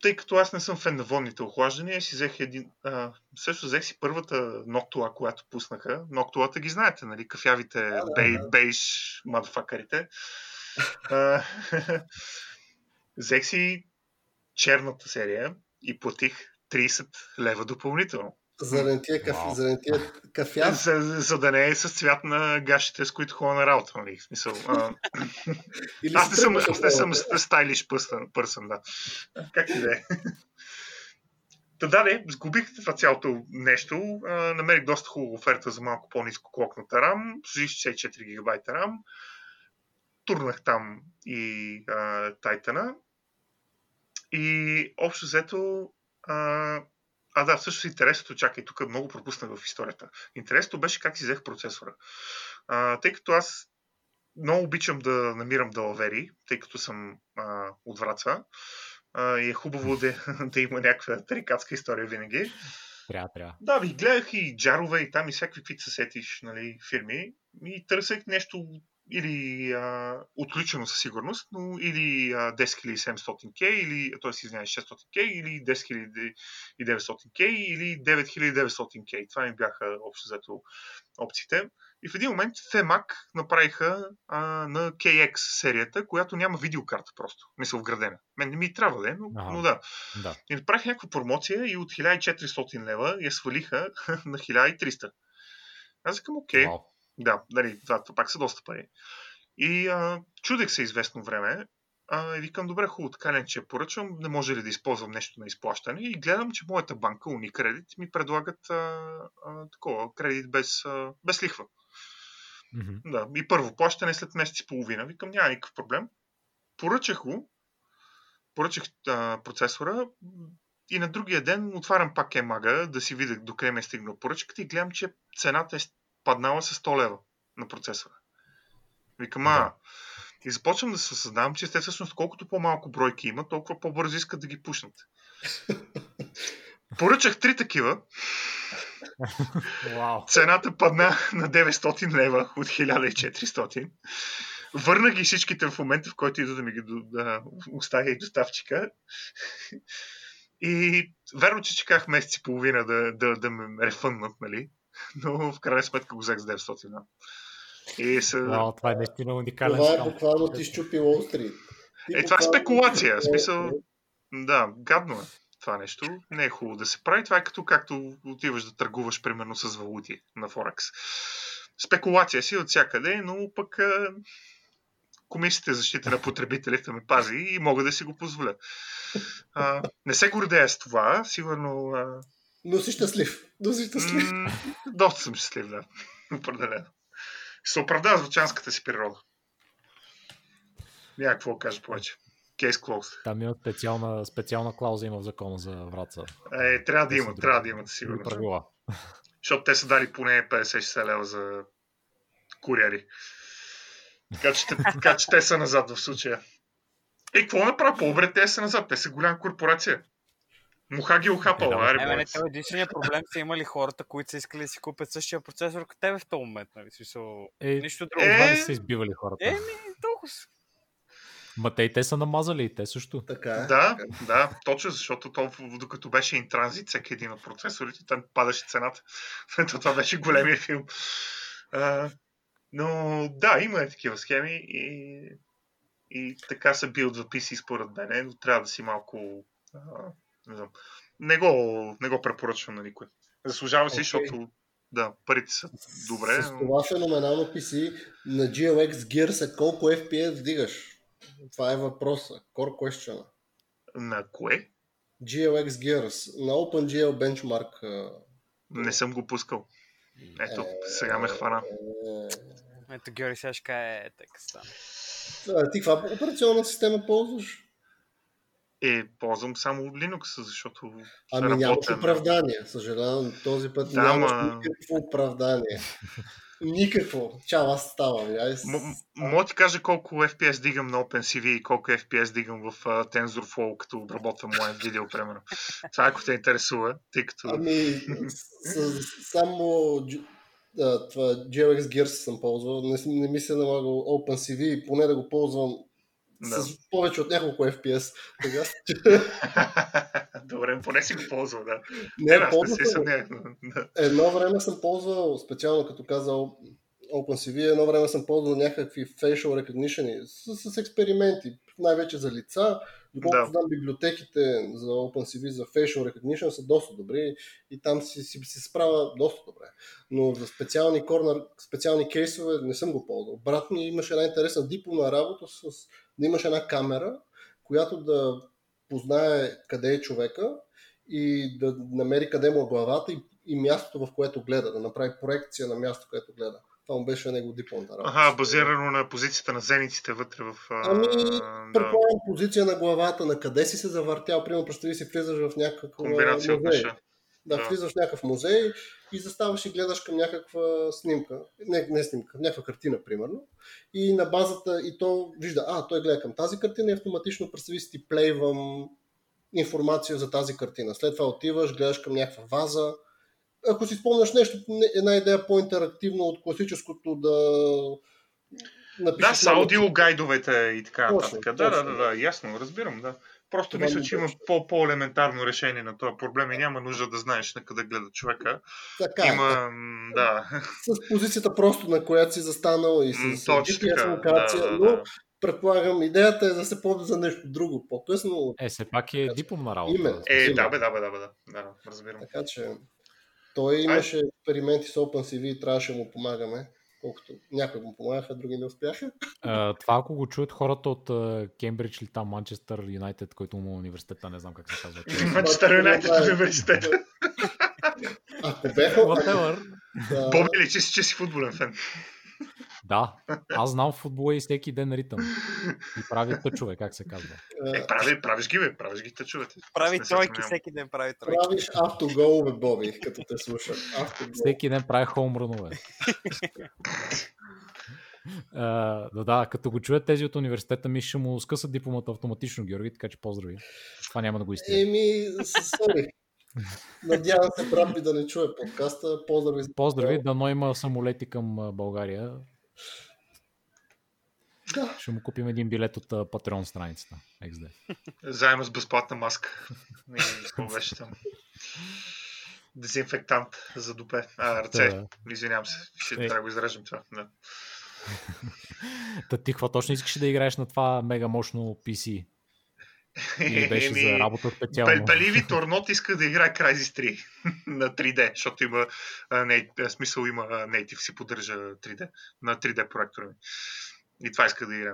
тъй като аз не съм фен на водните охлаждания, си взех един... А, също взех си първата Noctua, която пуснаха. Noctua-та ги знаете, нали? Кафявите yeah, бейж yeah. мадфакарите. А, взех си черната серия и платих трийсет лева допълнително. Заради тия кафя? За, за, за да не е с цвят на гащите, с които хора на работа. Нали? Смисъл, а... Аз не съм, аз не съм стайлиш пърсън, да. Как и да е. Та да, сгубих това цялото нещо. А, намерих доста хубава оферта за малко по-ниско клокната RAM. Служих шейсет и четири гигабайта RAM. Турнах там и а, Titan-а. И общо взето... А, а да, всъщност интересното, чакай, тук много пропуснах в историята. Интересното беше как си взех процесора. А, тъй като аз много обичам да намирам далавери, тъй като съм а, от Враца. А, и е хубаво да, да има някаква тарикатска история винаги. Трябва, трябва. Да, ви гледах и джарове, и там, и всякакви какви се сетиш, нали, фирми. И търсех нещо... или а, отключено със сигурност, но или а, десет хиляди и седемстотин кей, или, т.е. извинявай, шестстотин кей, или десет хиляди и деветстотин кей, или девет хиляди и деветстотин кей. Това ми бяха общо взето опциите. И в един момент Femac направиха а, на Кей Екс серията, която няма видеокарта просто. Мисля, вградена. Мен не ми трябва да е, но, ага. но да. да. И направиха някаква промоция и от хиляда и четиристотин лева я свалиха на хиляда и триста. Аз казвам, окей. Вау. Да, дали, това пак са доста пари. И а, чудех се известно време а, и викам, добре, хубаво, така не че поръчвам, не може ли да използвам нещо на изплащане и гледам, че моята банка, Unicredit, ми предлагат а, а, такова, кредит без, а, без лихва. Mm-hmm. Да, и първо плащане след месец и половина. Викам, няма никакъв проблем. Поръчах го, поръчах а, процесора и на другия ден отварям пак Емага да си видя докъде ме е стигнала поръчката и гледам, че цената е паднала с сто лева на процесора. Викам, а, да. И започвам да се осъзнавам, че те всъщност колкото по-малко бройки има, толкова по-бързо искат да ги пушнат. Поръчах три такива. Wow. Цената падна на деветстотин лева от хиляда и четиристотин. Върнах ги всичките в момента, в който иду да ми ги да оставя и доставчика. И верно, че чеках месец и половина да, да, да ме рефъннат, нали? Но в крайна сметка го взех за деветстотин. И с... О, това е наистина уникален. Това е буквално ти щупи остри. Е, това е спекулация. Смисъл... Да, гадно е това нещо. Не е хубаво да се прави. Това е като както отиваш да търгуваш примерно с валути на Форекс. Спекулация си от всякъде, но пък Комисията за защита на потребителите ме пази и мога да си го позволя. А, не се гордея с това. Сигурно... Но си щастлив. Но си щастлив. Mm, доста съм щастлив, да. Определено. Се оправдава звучанската си природа. Някакво кажа повече. Кейс клоуз. Там има специална, специална клауза има в закона за Враца. Е, трябва да има, трябва да имате сигурно. Правила. Защото те са дали поне петдесет шейсет лева за куриери. Така че, така че те са назад в случая. Е, какво направи? По-обре те са назад. Те са голяма корпорация. Муха ги ухапала. Е, да, не, това единствения проблем са имали хората, които са искали да си купят същия процесор като тебе в този момент. Нали? Смисъл, е, нищо друго. Е, е, са избивали хората. Еми, толкова са. Ма те и те са намазали и те също. Така е. Да, да, точно, защото то, докато беше интранзит, всеки един от процесорите, там падаше цената. Това беше големия филм. А, но да, има и такива схеми и, и така са билдва пи си според мен, но трябва да си малко... А, не знам. Не го, не го препоръчвам на никой. Заслужава си, okay. Защото... Да, парите са добре. С, но... с това феноменално пи си на джи ел екс Gear са колко еф пи ес вдигаш? Това е въпроса. Core question. На кое? джи ел екс Gears. На OpenGL Benchmark. Не съм го пускал. Ето, е... сега ме хвана. Е... Ето, Георги, сега ще кае текста. Ти каква операционна система ползваш? Е, ползвам само Linux, защото ами работя... нямаш оправдание. Съжалявам, този път да, нямаш ма... никакво оправдание. Никакво. Чао, аз ставам. Аз... М- мога ти кажа колко еф пи ес дигам на OpenCV и колко еф пи ес дигам в uh, TensorFlow, като обработвам моят видео, примерно. Това, ако те интересува, тъй като... Ами, с- само... Да, това джи ел екс Gears съм ползвал. Не, не ми се налага OpenCV и поне да го ползвам да. С повече от няколко еф пи ес. Добре, поне си го ползвал, да. Не, не ползвам. Едно време съм ползвал, специално като казал OpenCV, едно време съм ползвал някакви facial recognition с, с експерименти, най-вече за лица. Доколкото знам, да. Библиотеките за OpenCV за facial recognition са доста добри и там си, си, си справя доста добре. Но за специални корнер, специални кейсове не съм го ползвал. Брат ми имаше една интересна дипломна работа с да имаш една камера, която да познае къде е човека и да намери къде му е главата и, и мястото, в което гледа, да направи проекция на място, където гледа. Това му беше него дипломната работа. Аха, базирано на позицията на зениците вътре в... Ами, предполагам да. Позиция на главата, на къде си се завъртял, примерно, представи си, влизаш в някаква комбинация музей. Да, да, влизаш в някакъв музей и заставаш и гледаш към някаква снимка, не, не снимка, някаква картина, примерно, и на базата, и то вижда, а, той гледа към тази картина и автоматично представи си ти плейвам информация за тази картина. След това отиваш, гледаш към някаква ваза. Ако си спомняш нещо, една идея по-интерактивно от класическото да напишеш... Да, с аудиогайдовете и така. Точно, така. Да, да, да, да, ясно, разбирам, да. Просто това мисля, че има по-елементарно решение на този проблем и няма нужда да знаеш на къде гледа човека. Така има, е. Да. С позицията просто на която си застанал и с джи пи ес локация, да, да, но да. Предполагам идеята е да се ползва за нещо друго по-късно. Е, все пак е дипломна работа. Име. Е, да бе, да бе, да бе, да. Да, разбирам. Така че той имаше експерименти с OpenCV и трябваше му помагаме. Колкото някои му помагаха, други не успяха. А, това ако го чуят хората от Кембридж или там Манчестър Юнайтед, който му университета, не знам как се казва. Манчестър Юнайтед университета. Ако беха... Боби, личи си, че си футболен фен. Да, аз знам футбола и всеки ден ритъм. И прави тъчове, как се казва. Е, прави, правиш ги, бе, правиш ги тъчовете. Прави тройки, всеки ден прави тройки. Правиш автогол, бе, Боби, като те слушам. Всеки ден прави хоумрунове. uh, да, да, като го чуят тези от университета ми, ще му скъсат дипломата автоматично, Георги, така че поздрави. Това няма да го изтия. Еми, сори. Надявам се, брат ми да не чуе подкаста. Поздрави. Поздрави, дано има самолети към България. Да. Ще му купим един билет от Patreon страницата. икс ди. Заедно с безплатна маска. Беше там. Дезинфектант за дупе. А, ръце. Да. Извинявам се. Ще трябва да го изрежем това. Да. Та ти какво точно искаш да играеш на това мега мощно пи си? Или беше Еми, за работа специално? Паливи Торнот иска да играе Crysis три на три Д, защото има а, не, смисъл има а, Native си поддържа три Д, на три Д проектора ми. И това иска да играе.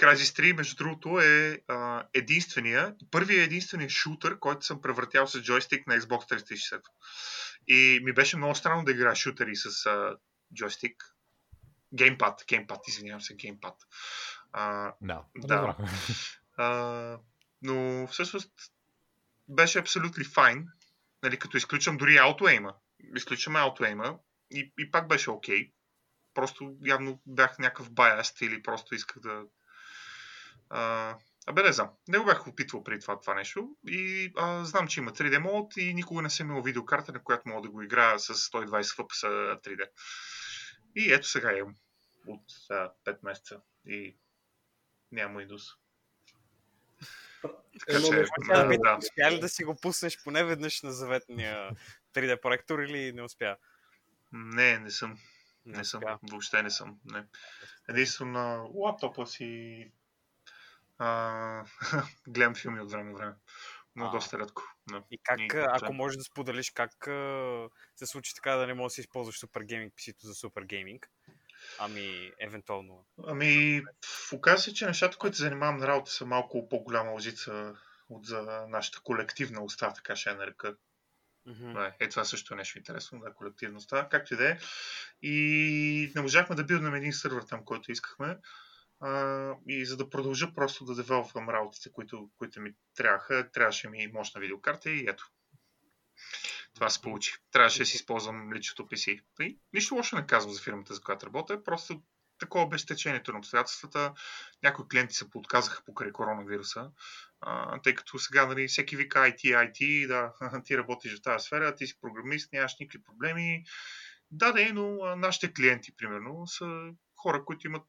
Crysis три, между другото, е а, единствения, първият единствения шутър, който съм превъртял с джойстик на Xbox триста и шейсет. И ми беше много странно да играя шутъри с а, джойстик. Геймпад, геймпад, извинявам се, геймпад. А, no. Да. А, но всъщност беше абсолютно файн. Нали, като изключвам дори аутоейма. Изключваме аутоейма и, и пак беше окей. Okay. Просто явно бях някакъв баяст или просто исках да... А, абе не знам. Не го бях опитвал преди това това нещо. И а, знам, че има три Д мод и никога не съм имал видеокарта, на която мога да го играя с сто и двадесет еф пи ес три Д. И ето сега имам от а, пет месеца и няма Windows. Успя ли да си го пуснеш поне веднъж на заветния три Д проектор или не успя? Не, не съм. Не, не съм. Въобще не съм. Не. Единствено лаптопа си а, гледам филми от време на време. Но а. доста рядко. Но, и как, и, ако можеш да споделиш, как а, се случи така да не можеш да си използваш супер гейминг пи си-то за супер гейминг? Ами, евентуално. Ами, оказа се, че нещата, които занимавам на работа, са малко по-голяма лъжица от за нашата колективна уста, така ще я нарека. Mm-hmm. Е, това също е нещо интересно, да, колективността, както и да е. И не можахме да билднем един сървър там, който искахме. А, и за да продължа просто да девелвам работите, които, които ми трябваха, трябваше ми мощна видеокарта и ето. Това се получи. Трябваше да си използвам личното пи си. И нищо лошо не казвам за фирмата, за която работя. Просто такова беше течението на обстоятелствата. Някои клиенти се поотказаха покрай коронавируса. А, тъй като сега нали, всеки вика ай ти, ай ти, да, ти работиш в тази сфера, ти си програмист, нямаш никакви проблеми. Да, да е, но нашите клиенти, примерно, са хора, които имат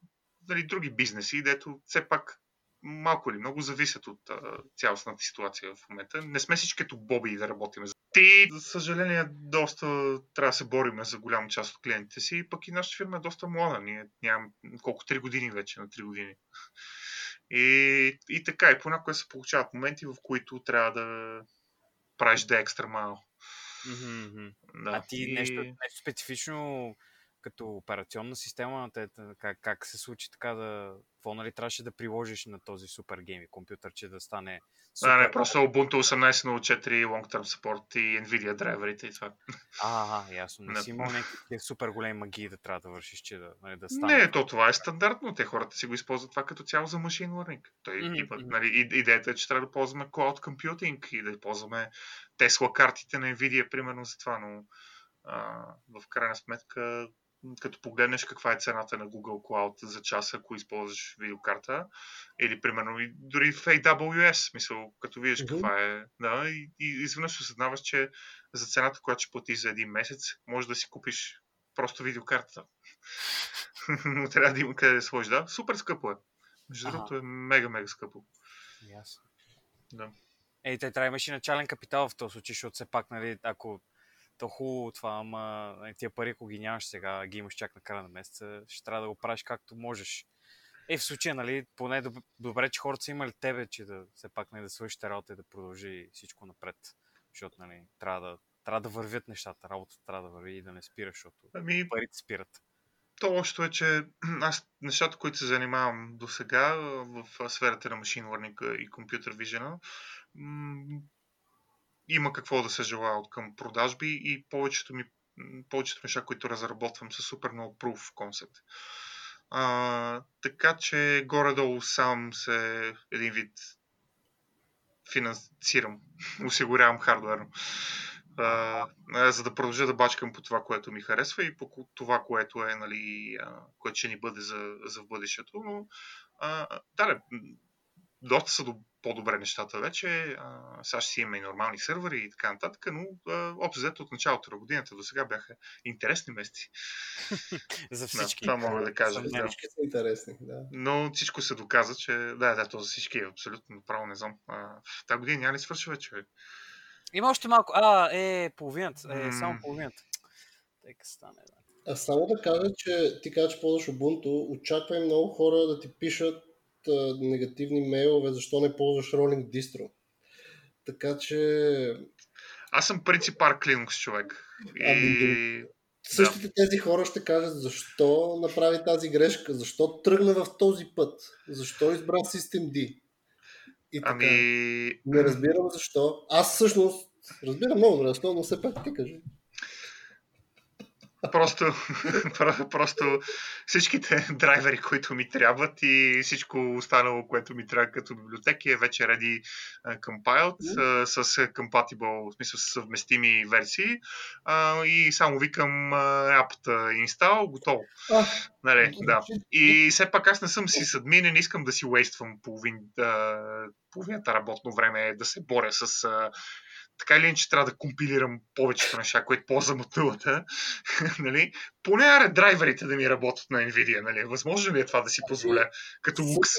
нали, други бизнеси, дето все пак малко или много зависят от а, цялостната ситуация в момента. Не сме всички като Боби да работим. Ти, за съжаление, доста трябва да се бориме за голяма част от клиентите си, пък и нашата фирма е доста млада. Ние нямаме колко три години вече, на три години. И, и така, и понякога се получават моменти, в които трябва да правиш да екстра мал. Mm-hmm. Да. А ти и... нещо, нещо специфично като операционна система, как, как се случи така да... Какво нали трябваше да приложиш на този супер гейми компютър, че да стане... Супер... Да, не, просто Ubuntu осемнадесет точка нула четири, Long Term Support и Nvidia драйверите и това. А, ясно. Не, не си имал някакви супер големи магии да трябва да вършиш, че да, нали, да стане... Не, то това е стандартно. Те хората си го използват това като цяло за Machine Learning. Той, mm-hmm. има, нали, идеята е, че трябва да ползваме Cloud Computing и да ползваме Tesla картите на Nvidia, примерно за това, но а, в крайна сметка... Като погледнеш каква е цената на Google Cloud за час, ако използваш видеокарта, или примерно и дори в ей дабъл ю ес, мисъл, като видиш mm-hmm. каква е, да, и, и изведнъж осъзнаваш, че за цената, която ще платиш за един месец, можеш да си купиш просто видеокарта. Но трябва да има къде да сложиш, да. Супер скъпо е. Между другото е мега-мега скъпо. Ясно. Yes. Да. Ей, те трябва имаш и начален капитал в този случай, защото все пак, нали, ако то хубаво това, ама тия пари, ако ги нямаш сега, ги имаш чак на края на месеца, ще трябва да го правиш както можеш. Е, в случая, нали, поне доб- добре, че хората са имали тебе, че да все пак не да свършите работа и да продължи всичко напред. Защото, нали, трябва да, трябва да вървят нещата, работата трябва да върви и да не спира, защото ами, парите спират. То лошото е, че аз нещата, които се занимавам до сега в сферата на Machine Learning и Computer Vision, м- има какво да се желая от към продажби и повечето, ми, повечето неща, които разработвам, са супер много proof of concept. А, така че горе-долу сам се един вид финансирам, осигурявам хардуерно, а, за да продължа да бачкам по това, което ми харесва и по това, което е, нали, което ще ни бъде за, за в бъдещето. Но, а, да, доста са добри. По-добре нещата вече, а, сега ще си имаме и нормални сървъри и така нататък, но общо взето от началото на годината до сега бяха интересни месеци. За всички. Да, това мога да кажа. За всички са интересни, да. Но всичко се доказа, че да, да, то за всички е абсолютно право, не знам. А, та година няма ли свърши вече? Има още малко. А, е, половината. Е, mm. Само половината. Тека стане, да. А само да кажа, че ти казваш, че ползваш Ubuntu, очаквай много хора да ти пишат негативни мейлове, защо не ползваш Rolling Distro. Така че... Аз съм принцип Arch Linux човек. И... Същите тези хора ще кажат защо направи тази грешка, защо тръгна в този път, защо избра Systemd. И така. Ами... Не разбирам защо. Аз всъщност разбирам много защо, но все пак ти кажа. Просто, просто всичките драйвери, които ми трябват и всичко останало, което ми трябва като библиотеки е вече ready compiled mm-hmm. с compatible, в смисъл съвместими версии и само викам апта install, готово. Oh. Нали, да. И все пак аз не съм си съдмин, не искам да си уействам половин, половината работно време, да се боря с... Така или иначе трябва да компилирам повечето неща, което е по-замотилата. Нали? Поне аре драйверите да ми работят на Nvidia. Нали? Възможно ли е това да си позволя като лукс?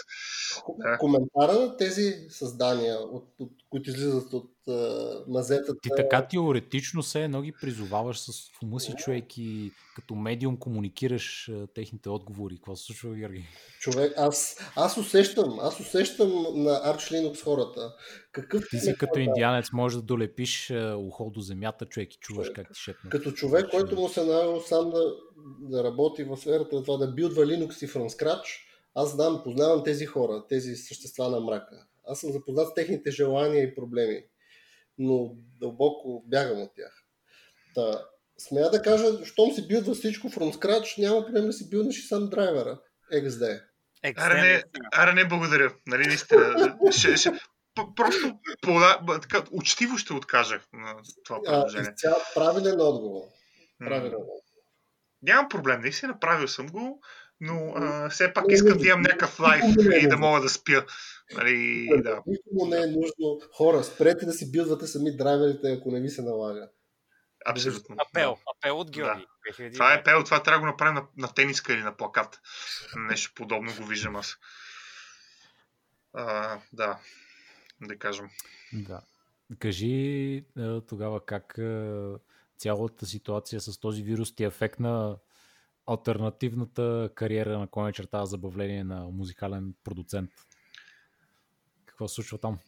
Коментара на тези създания, от, от, които излизат от uh, мазетата... Ти така теоретично се едно ги призоваваш с ума си, човек, и като медиум комуникираш uh, техните отговори. Какво се случва, Георги? Човек, аз, аз усещам, аз усещам на Arch Linux хората. Какъв ти си като индианец, можеш да долепиш uh, ухо до земята, човек, и чуваш човек. Как ти шепна. Като човек, който му се навел сам да да работи в сферата на това да билдва Linux и from scratch, аз знам, познавам тези хора, тези същества на мрака. Аз съм запознат с техните желания и проблеми, но дълбоко бягам от тях. Та, смея да кажа, щом си билдва всичко from scratch, няма проблем да си билднеш и сам драйвера. икс ди. Аре не, аре не благодаря. Нали наистина. Ще, ще... Просто пода... така, учтиво ще откажа на това предложение. Правилен отговор. Правилен отговор. Нямам проблем, не си направил съм го, но а, все пак искам да имам някакъв лайф и да мога да спя. Нали, да. Никому не е нужно. Хора, спрете да си билдвате сами драйверите, ако не ви се налага. Абсолютно. Апел, апел от Георги. Да. Това е апел, това трябва да го направим на, на тениска или на плакат. Нещо подобно го виждам аз. А, да, да кажем. Да. Кажи тогава как... цялата ситуация с този вирус ти афектна алтернативната кариера на коня черта забавление на музикален продуцент. Какво се случва там?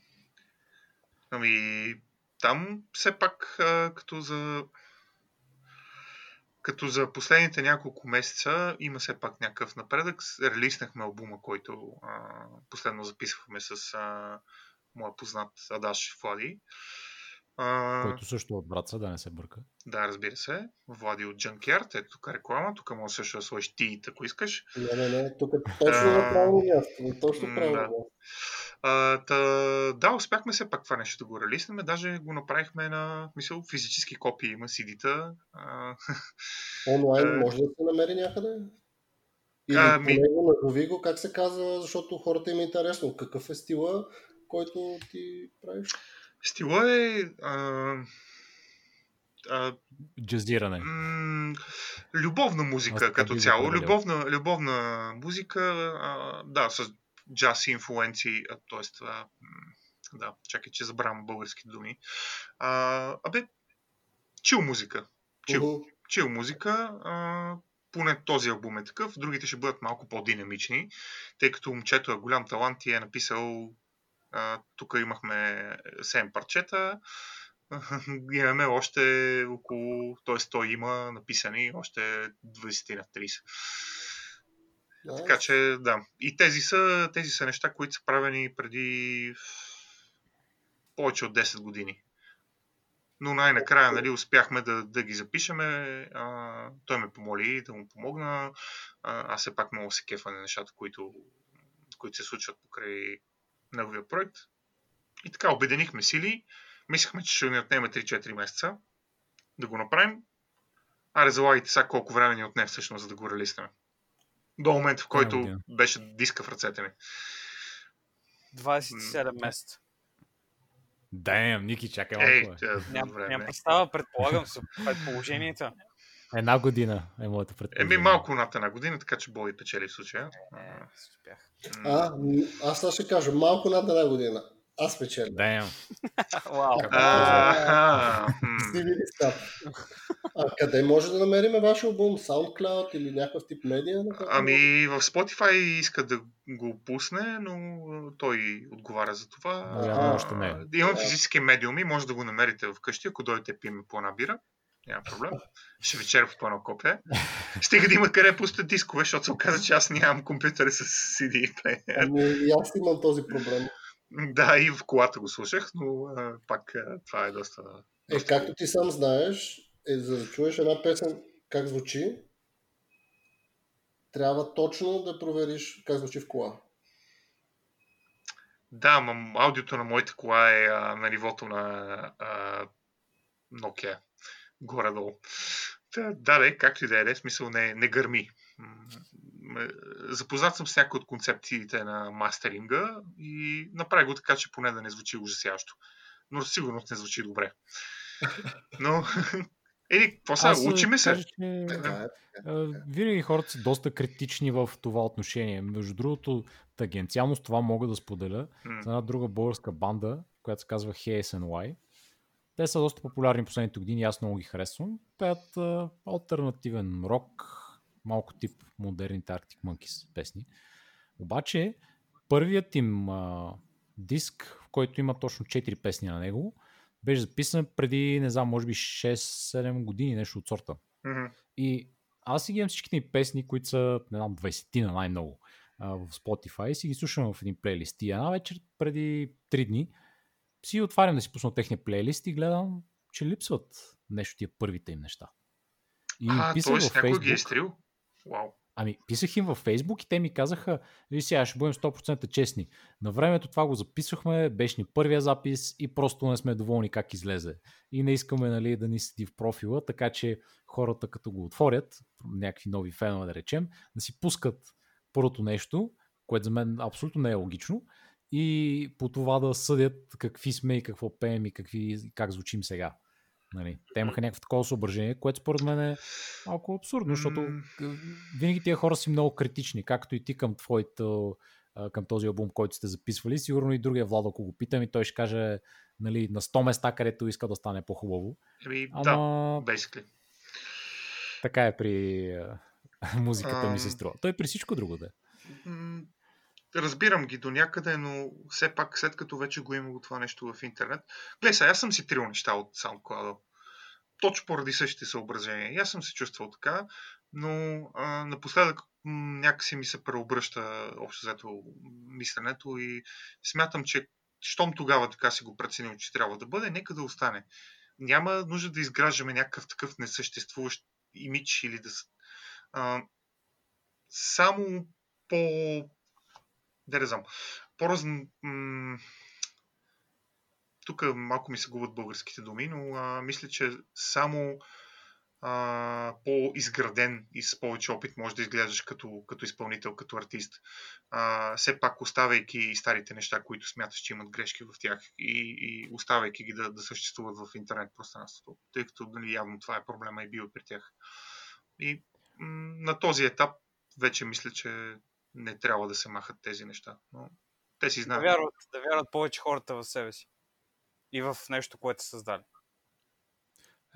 Ами, там все пак като за като за последните няколко месеца има все пак някакъв напредък. Релиснахме албума, който а, последно записвахме с а, моя познат Адаш Влади. Който също от Враца, да не се бърка. Да, разбира се. Влади от Джанкерт, ето тук реклама, тук може също да сложиш ти, ако искаш. Не, не, не, тук точно направо ясно, точно правило. Да, успяхме се пак това нещо да го релиснеме, даже го направихме на, мисъл, физически копии, има си ди-та. Онлайн може да се намери някъде? Или понего, назови го, как се казва, защото хората им е интересно. Какъв е стила, който ти правиш? Стила е... А, а, джазиране. М- любовна музика а, като цяло. Любовна, любовна музика, а, да, с джаз инфлуенции, т.е. да, чакай, че забравям български думи. А, абе, чил музика. Чил, uh-huh. чил музика, а, поне този албум е такъв, другите ще бъдат малко по-динамични, тъй като момчето е голям талант и е написал... Uh, тук имахме седем парчета, uh, имаме още около, т.е. той има написани още двайсет на трийсет. Nice. Така че да, и тези са, тези са неща, които са правени преди повече от десет години. Но най-накрая, нали, успяхме да, да ги запишеме. Uh, той ме помоли да му помогна. Uh, аз все пак много се кефа на нещата, които, които се случват покрай неговия проект. И така, обединихме сили. Мислихме, че ще ни отнеме три-четири месеца да го направим. Аре, залагайте сега колко време ни отне всъщност, за да го релиснем. До момента, в който yeah, yeah. беше диска в ръцете ми. двайсет и седем месеца. Дайм, Ники, чакай малко. Няма представа, предполагам се предположенията. Една година е моята предположение. Еми малко над една година, така че Боби печели в случая. А, аз това ще кажа, малко над една година. Аз печеля. Damn. А къде може да намерим ваш албум? SoundCloud или някакъв тип медиа? Ами в Spotify иска да го пусне, но той отговаря за това. Имам физически медиуми, може да го намерите вкъщи, ако дойдете пиме по една бира. Няма проблем. Ще ви черпа по едно копие. Стига да има къде пусто дискове, защото се оказа, че аз нямам компютъри с си ди плеер. Ами и аз имам този проблем. Да, и в колата го слушах, но а, пак а, това е доста... Е, доста... както ти сам знаеш, е, за да чуеш една песен как звучи, трябва точно да провериш как звучи в кола. Да, м- аудиото на моята кола е а, на нивото на а, Nokia. Горе-долу. Да, да, да, както и да е, в смисъл не, не гърми. Запознат съм с някои от концепциите на мастеринга и направи го така, че поне да не звучи ужасяващо. Но сигурно не звучи добре. Но... Ели, какво са? Учиме се. Кажа, че, да, винаги хората са доста критични в това отношение. Между другото, тагенциално с това мога да споделя mm. с една друга българска банда, която се казва Hey Ес Ен Уай. Те са доста популярни последните години, аз много ги харесвам. Пеят алтернативен рок, малко тип модерните Arctic Monkeys песни. Обаче, първият им а, диск, в който има точно четири песни на него, беше записан преди, не знам, може би шест-седем години, нещо от сорта. Mm-hmm. И аз си ги имам всичките ми песни, които са, не знам, двайсет на най-много а, в Spotify, си ги слушам в един плейлист. И една вечер преди три дни си отварям да си пусна техния плейлист и гледам, че липсват нещо тия първите им неща. И а, т.е. някой ги е изтрил? Wow. Ами, писах им във Facebook и те ми казаха, виж сега, ще бъдем сто процента честни. На времето това го записвахме, беше ни първия запис и просто не сме доволни как излезе. И не искаме, нали, да ни седи в профила, така че хората като го отворят, някакви нови фенове да речем, да си пускат първото нещо, което за мен абсолютно не е логично, и по това да съдят какви сме и какво пеем и какви, как звучим сега. Нали, те имаха някакво такова съображение, което според мен е малко абсурдно, защото винаги тия хора си много критични, както и ти към твоето, към този албум, който сте записвали. Сигурно и другия Владо, ако го питам, и той ще каже, нали, на сто места, където иска да стане по-хубаво. Еми, Ама... да, basically. Така е при музиката, um... ми се струва. Той е при всичко друго, да. Разбирам ги до някъде, но все пак след като вече го имало това нещо в интернет. Гледай сега, аз съм си трил неща от SoundCloud. Точно поради същите съображения. И аз съм се чувствал така, но а, напоследък м- някакси ми се преобръща общо взето мисленето и смятам, че щом тогава така си го преценил, че трябва да бъде, нека да остане. Няма нужда да изграждаме някакъв такъв несъществуващ имидж или да... А, само по... Да, не знам. По-разно... М- тук малко ми се губят българските думи, но а, мисля, че само а, по-изграден и с повече опит може да изглеждаш като, като изпълнител, като артист. А, все пак оставяйки старите неща, които смяташ, че имат грешки в тях и, и оставяйки ги да, да съществуват в интернет пространството, тъй като, нали, явно това е проблема и бил при тях. И м- на този етап вече мисля, че не трябва да се махат тези неща, но те си знаят. Да вярват, да вярват повече хората в себе си и в нещо, което са създали.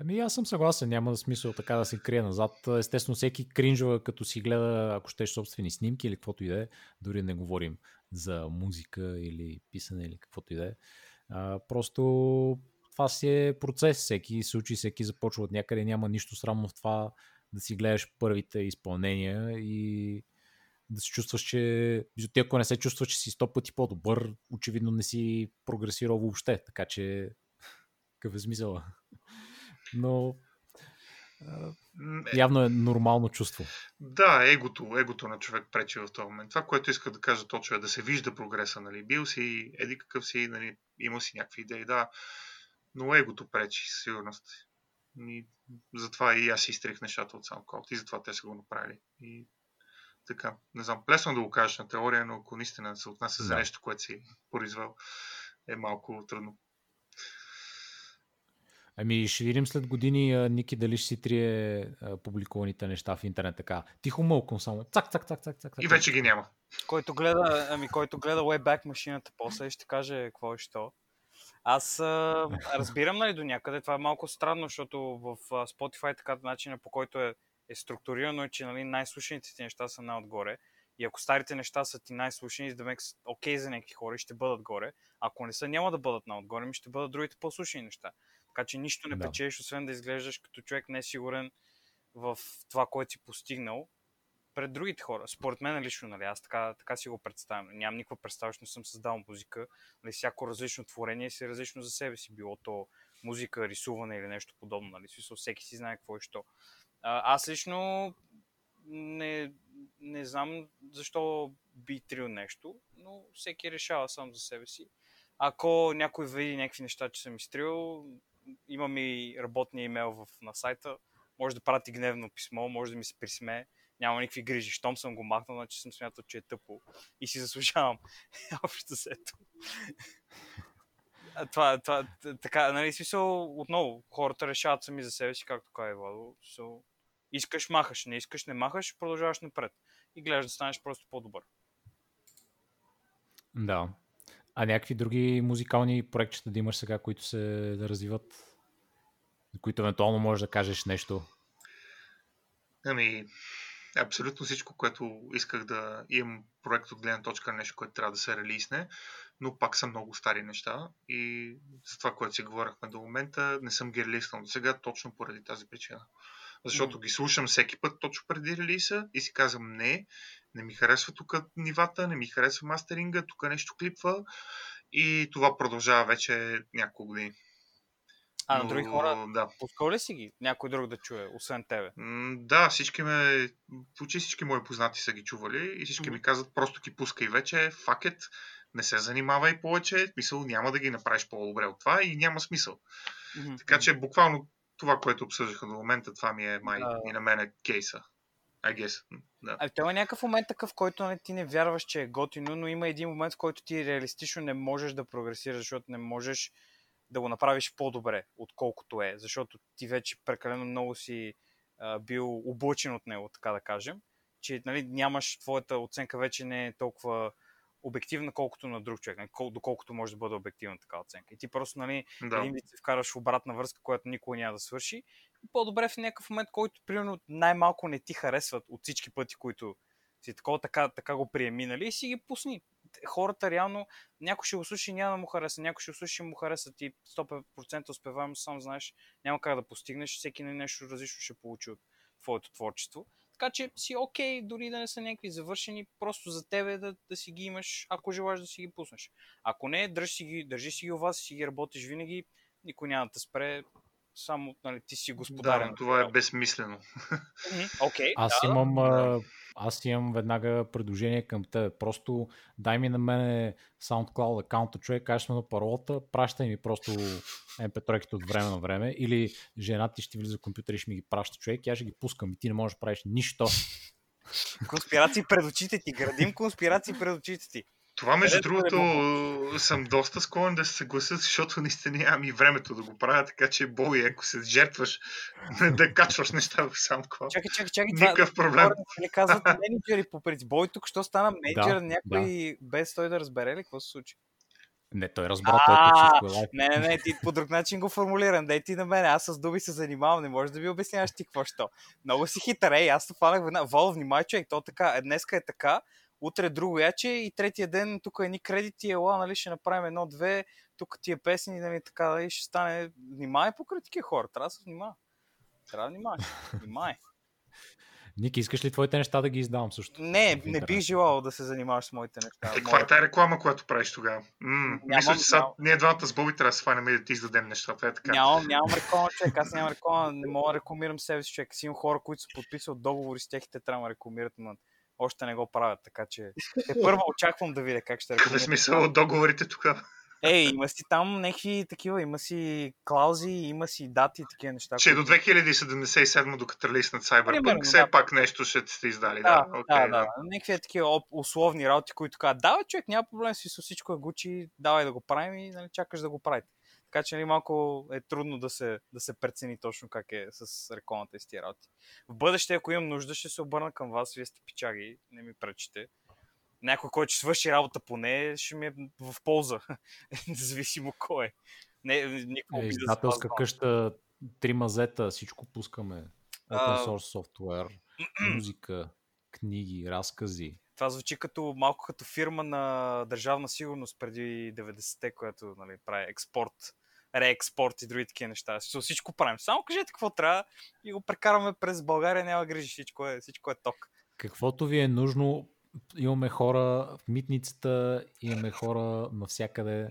Ами аз съм съгласен, няма смисъл така да се крие назад. Естествено, всеки кринжва, като си гледа, ако щеш собствени снимки или каквото и да е, дори не говорим за музика или писане или каквото и да е. Просто това си е процес, всеки се учи, всеки започва от някъде, няма нищо срамно в това да си гледаш първите изпълнения и да се чувстваш, че ти ако не се чувстваш, че си сто пъти по-добър, очевидно не си прогресирал въобще, така че какъв е смисъла. Но явно е нормално чувство. Да, егото, егото на човек пречи в този момент. Това, което иска да кажа точно, е да се вижда прогреса, нали, бил си, еди какъв си, нали, имал си някакви идеи, да, но егото пречи, със сигурност. И затова и аз си изтрих нещата от SoundCloud и затова те са го направили. И така, не знам, лесно да го кажеш на теория, но ако наистина се отнася за нещо, което си произвел, е малко трудно. Ами ще видим след години, Ники, дали ще си трие публикуваните неща в интернет така. Тихо мълком само. Цак, цак, цак, цак, цак. И вече ги няма. Който гледа, ами който гледа Wayback машината после ще каже какво е що. Аз а, разбирам, нали, до някъде. Това е малко странно, защото в Spotify така начина, по който е е структурирано, че, нали, най-слушаните ти неща са най-отгоре. И ако старите неща са ти най-слушани, да ме окей за някакви хора, ще бъдат горе. Ако не са, няма да бъдат най-отгоре, ми ще бъдат другите по-слушани неща. Така че нищо не да. печеш, освен да изглеждаш като човек не е сигурен в това, което си постигнал пред другите хора. Според мен лично, нали, аз така, така си го представям. Нямам никаква представа, че не съм създал музика. Нали, всяко различно творение си различно за себе си. Било то музика, рисуване или нещо подобно. Нали, всеки си знае какво е що. А, аз лично не, не знам защо би трил нещо, но всеки решава сам за себе си. Ако някой види някакви неща, че съм изтрил, имам и работния имейл в, на сайта, може да прати гневно писмо, може да ми се присмее, няма никакви грижи. Щом съм го махнал, значи съм смятал, че е тъпо и си заслужавам. Общо сето. Това, това, така, нали, смисъл, отново, хората решават сами за себе си, както каза Владо. So, искаш, махаш, не искаш, не махаш, продължаваш напред. И гледаш да станеш просто по-добър. Да. А някакви други музикални проектчета да имаш сега, които се да развиват, които евентуално можеш да кажеш нещо? Ами, абсолютно всичко, което исках да имам проект от гледна точка на нещо, което трябва да се релизне, но пак са много стари неща и за това, което си говорихме до момента, не съм ги релизнал до сега точно поради тази причина. Защото ги слушам всеки път точно преди релиза и си казвам не, не ми харесва тук нивата, не ми харесва мастеринга, тук нещо клипва и това продължава вече няколко години. А на други хора, да. Пускал ли си ги някой друг да чуе, освен тебе? М, да, всички ме, почти всички мои познати са ги чували и всички mm. ми казват просто ги пускай вече, fuck it, не се занимавай повече, мисъл няма да ги направиш по-добре от това и няма смисъл. Mm-hmm. Така че буквално това, което обсъждаха до момента, това ми е май uh... и на мен е кейса. I guess. Да. А това е някакъв момент такъв, в който не, ти не вярваш, че е готино, но има един момент, в който ти реалистично не можеш да прогресираш, защото не можеш да го направиш по-добре, отколкото е, защото ти вече прекалено много си а, бил облъчен от него, така да кажем, че нали, нямаш, твоята оценка вече не е толкова обективна, колкото на друг човек, нали, доколкото може да бъде обективна така оценка. И ти просто нали, да. Един се вкараш в обратна връзка, която никога няма да свърши. И по-добре в някакъв момент, който примерно най-малко не ти харесват от всички пъти, които си такова, така, така го приеми, нали, и си ги пусни. Хората реално, някой ще го слуша и няма да му хареса, някой ще го слуша и му хареса, ти сто процента успеваемост, сам знаеш, няма как да постигнеш, всеки нещо различно ще получи от твоето творчество. Така че си окей, okay, дори да не са някакви завършени, просто за тебе да, да си ги имаш, ако желаеш да си ги пуснеш. Ако не, държи си ги, държи си ги у вас, си ги работиш винаги, никой няма да те спре, само нали, ти си господарен. Да, това е безсмислено. Okay, аз, да, имам, да. аз имам веднага предложение към тебе. Просто дай ми на мене SoundCloud акаунта, човек, кажеш ме на паролата, пращай ми просто ем пи три-ките от време на време или жена ти ще влиза в компютъра и ще ми ги праща, човек, и аз ще ги пускам и ти не можеш да правиш нищо. Конспирации пред очите ти, градим конспирации пред очите ти. Това, между другото, е съм доста склонен да се съглася, защото наистина нямам и времето да го правя, така че Боби, ако се жертваш да качваш неща в SoundCloud, чакай, чакай, чакай, никакъв проблем. Не казват менеджери по принцип. Боби тук, що стана менеджер, да, някой да. Без той да разбере ли какво се случи? Не, той разбра, той е всичко. Не, не, не, ти по друг начин го формулирам. Дай ти на мен, аз с думи се занимавам, не можеш да ми обясняваш ти какво що. Много си хитър, ей, аз то фанах веднага. Вол, внимай, човек, то така, днеска е така, утре друго яче и третия ден тук едни кредити, ела, нали, ще направим едно-две, тук тия песни, нали, така, нали, ще стане, внимай покрай такива хора, трябва да се внимава. Трябва да внимаваш, внимай. Ники, искаш ли твоите неща да ги издавам също? Не, не бих желал да се занимаваш с моите неща. Каква е тая реклама, която правиш тогава? М- мисля, че сега ние двамата с Боби трябва да се фанем и да ти издадем нещата. Е така. Нямам, нямам реклама, човек. Аз нямам реклама, не мога да рекламирам себе си, човек. Си имам хора, които са подписали договори с тях и те трябва да рекламират, но още не го правят, така че е, първо очаквам да видя как ще рекламирам. Какъв е смисъл от договорите тогава? Ей, има си там някакви такива, има си клаузи, има си дати и такива неща. Че които... до две хиляди седемдесет и седма, докато релиснат Cyberpunk, все да. Пак нещо ще сте издали. Да, да, okay, да, да. да. Някакви такива условни работи, които казват, да, човек, няма проблем, си с всичко е Gucci, давай да го правим и нали, чакаш да го правите. Така че нали, малко е трудно да се, да се прецени точно как е с рекламата и с тия работи. В бъдеще, ако имам нужда, ще се обърна към вас, вие сте пичаги, не ми пречите. Някой, който ще свърши работа поне, ще ми е в полза. Независимо кой е. Не, никога е, издателска да къща, Тримазата, всичко пускаме. Open Source Software, музика, книги, разкази. Това звучи като малко като фирма на Държавна сигурност преди деветдесетте, която нали, прави експорт, реекспорт и други такива неща. Всичко правим. Само кажете какво трябва и го прекараме през България, няма грижи, всичко е, всичко е ток. Каквото ви е нужно, имаме хора в митницата, имаме хора навсякъде.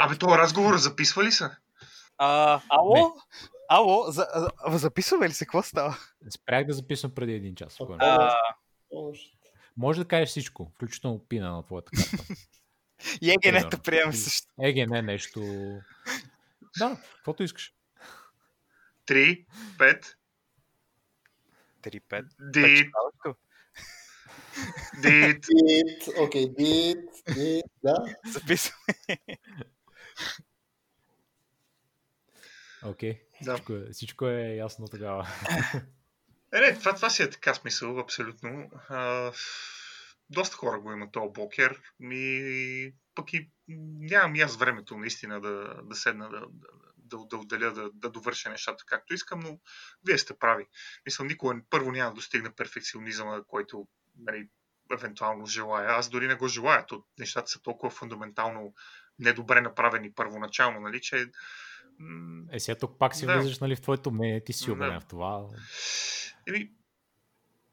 Абе, това разговор записва ли се? А, ало? Не. Ало, за, за, записваме ли се? Какво става? Спрях да записвам преди един час. А... Може да кажеш всичко, включително пина на твоята карта. И ЕГН-то приема също. ЕГН е нещо... Да, каквото искаш. Три, пет. Три, пет. Дит. Дит. Дит. Окей, дит. Дит, да. Записваме. Окей, okay. Да. Всичко е ясно тогава. Е, не, това, това си е така смисъл, абсолютно. А, доста хора го имат този блокер, ми, пък и нямам и аз времето наистина да, да седна, да, да, да отделя, да, да довърша нещата както искам, но вие сте прави. Мисля, никога първо няма да достигна перфекционизма, който нали, евентуално желая. Аз дори не го желая, то нещата са толкова фундаментално недобре направени първоначално, нали, че е, сега тук пак си да. Влизаш, нали, в твоето мнение, ти си убеден да. В това. Еми,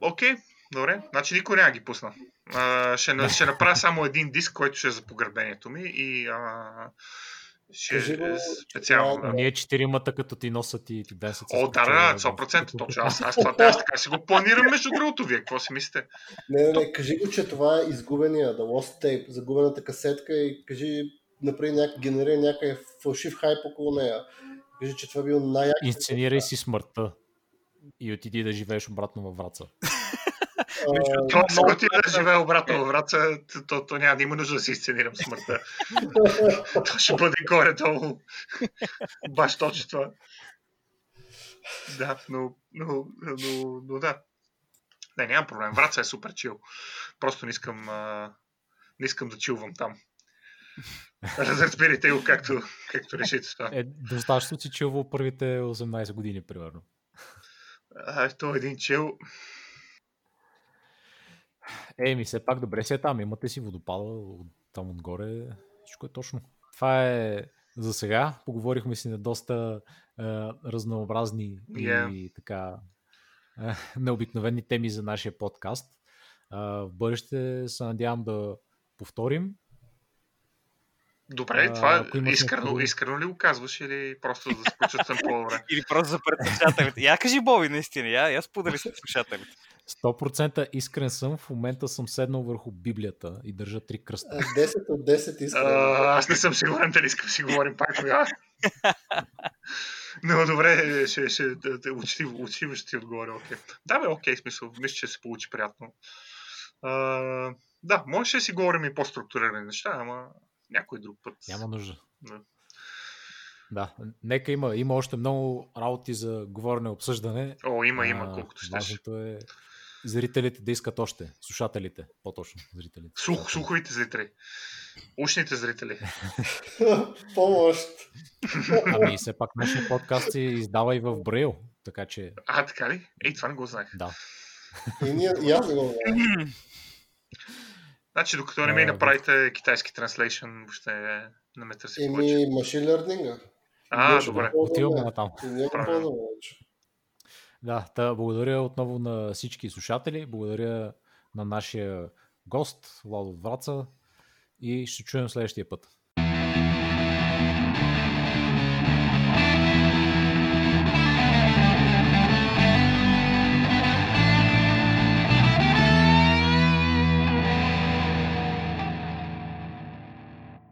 окей, добре. Значи никой няма ги пусна. А, ще, да. Ще направя само един диск, който ще е за погребението ми и а, ще е специално. Да. Ние четиримата, като ти носят и ти десет. О, да, да, сто процента точно. Аз, аз, аз, аз така си го планирам, между другото. Вие, какво си мислите? Не, не, не, кажи го, че това е изгубения, the lost tape, загубената касетка и кажи... Направи някакъв, генерира някакъв фалшив хайп около нея. Кажи, че това бил най-як... Инсценирай си смъртта и отиди да живееш обратно във Враца. Ако ти да живее обратно във Враца, то няма да има нужда да си инсценирам смъртта. То ще бъде горе-долу. Баш точно това. Да, но да. Не, нямам проблем. Враца е супер чил. Просто не искам не искам да чилвам там. Разбирайте го както, както решите това. Е, достатъчно си чилвал първите осемнайсет години, примерно. А, то един чил. Еми, все пак добре си е там. Имате си водопада там отгоре. Всичко е точно. Това е за сега. Поговорихме си на доста е, разнообразни yeah. и така е, необикновени теми за нашия подкаст. Е, в бъдеще се надявам да повторим. Добре, а, това искрено, искрено ли го казваш или просто да се почувствам по-добре? Или просто за пред слушателите. Я кажи, Боби, наистина, я, я сподели с слушателите. сто процента искрен съм, в момента съм седнал върху Библията и държа три кръста. десет от десет искрено. А, аз не съм сигурен дали искам си говорим пак тогава. Но добре, ще, ще, учтиво, учтиво ще ти отговоря. Окей. Да бе, окей, смисъл, мисля, че се получи приятно. А, да, може да си говорим и по-структурирани неща, ама някой друг път. Няма нужда. Да. Да. Нека има, има още много работи за говорене и обсъждане. О, има, има, колкото ще. Важното е зрителите да искат още. Слушателите, по-точно. Зрителите. Слух, слуховите зрители. Ушните зрители. Помощ. Ами все пак нашия подкаст се издава и в брайл. Така че... А, така ли? Ей, това не го знаех. Да. И ние, и аз не го знаех. Значи, докато не ми направите китайски транслейшън, въобще не ме търси повече. Еми, Machine Learning. А, добре. Отиваме на там. Да, да, благодаря отново на всички слушатели, благодаря на нашия гост, Владо Враца, и ще чуем следващия път.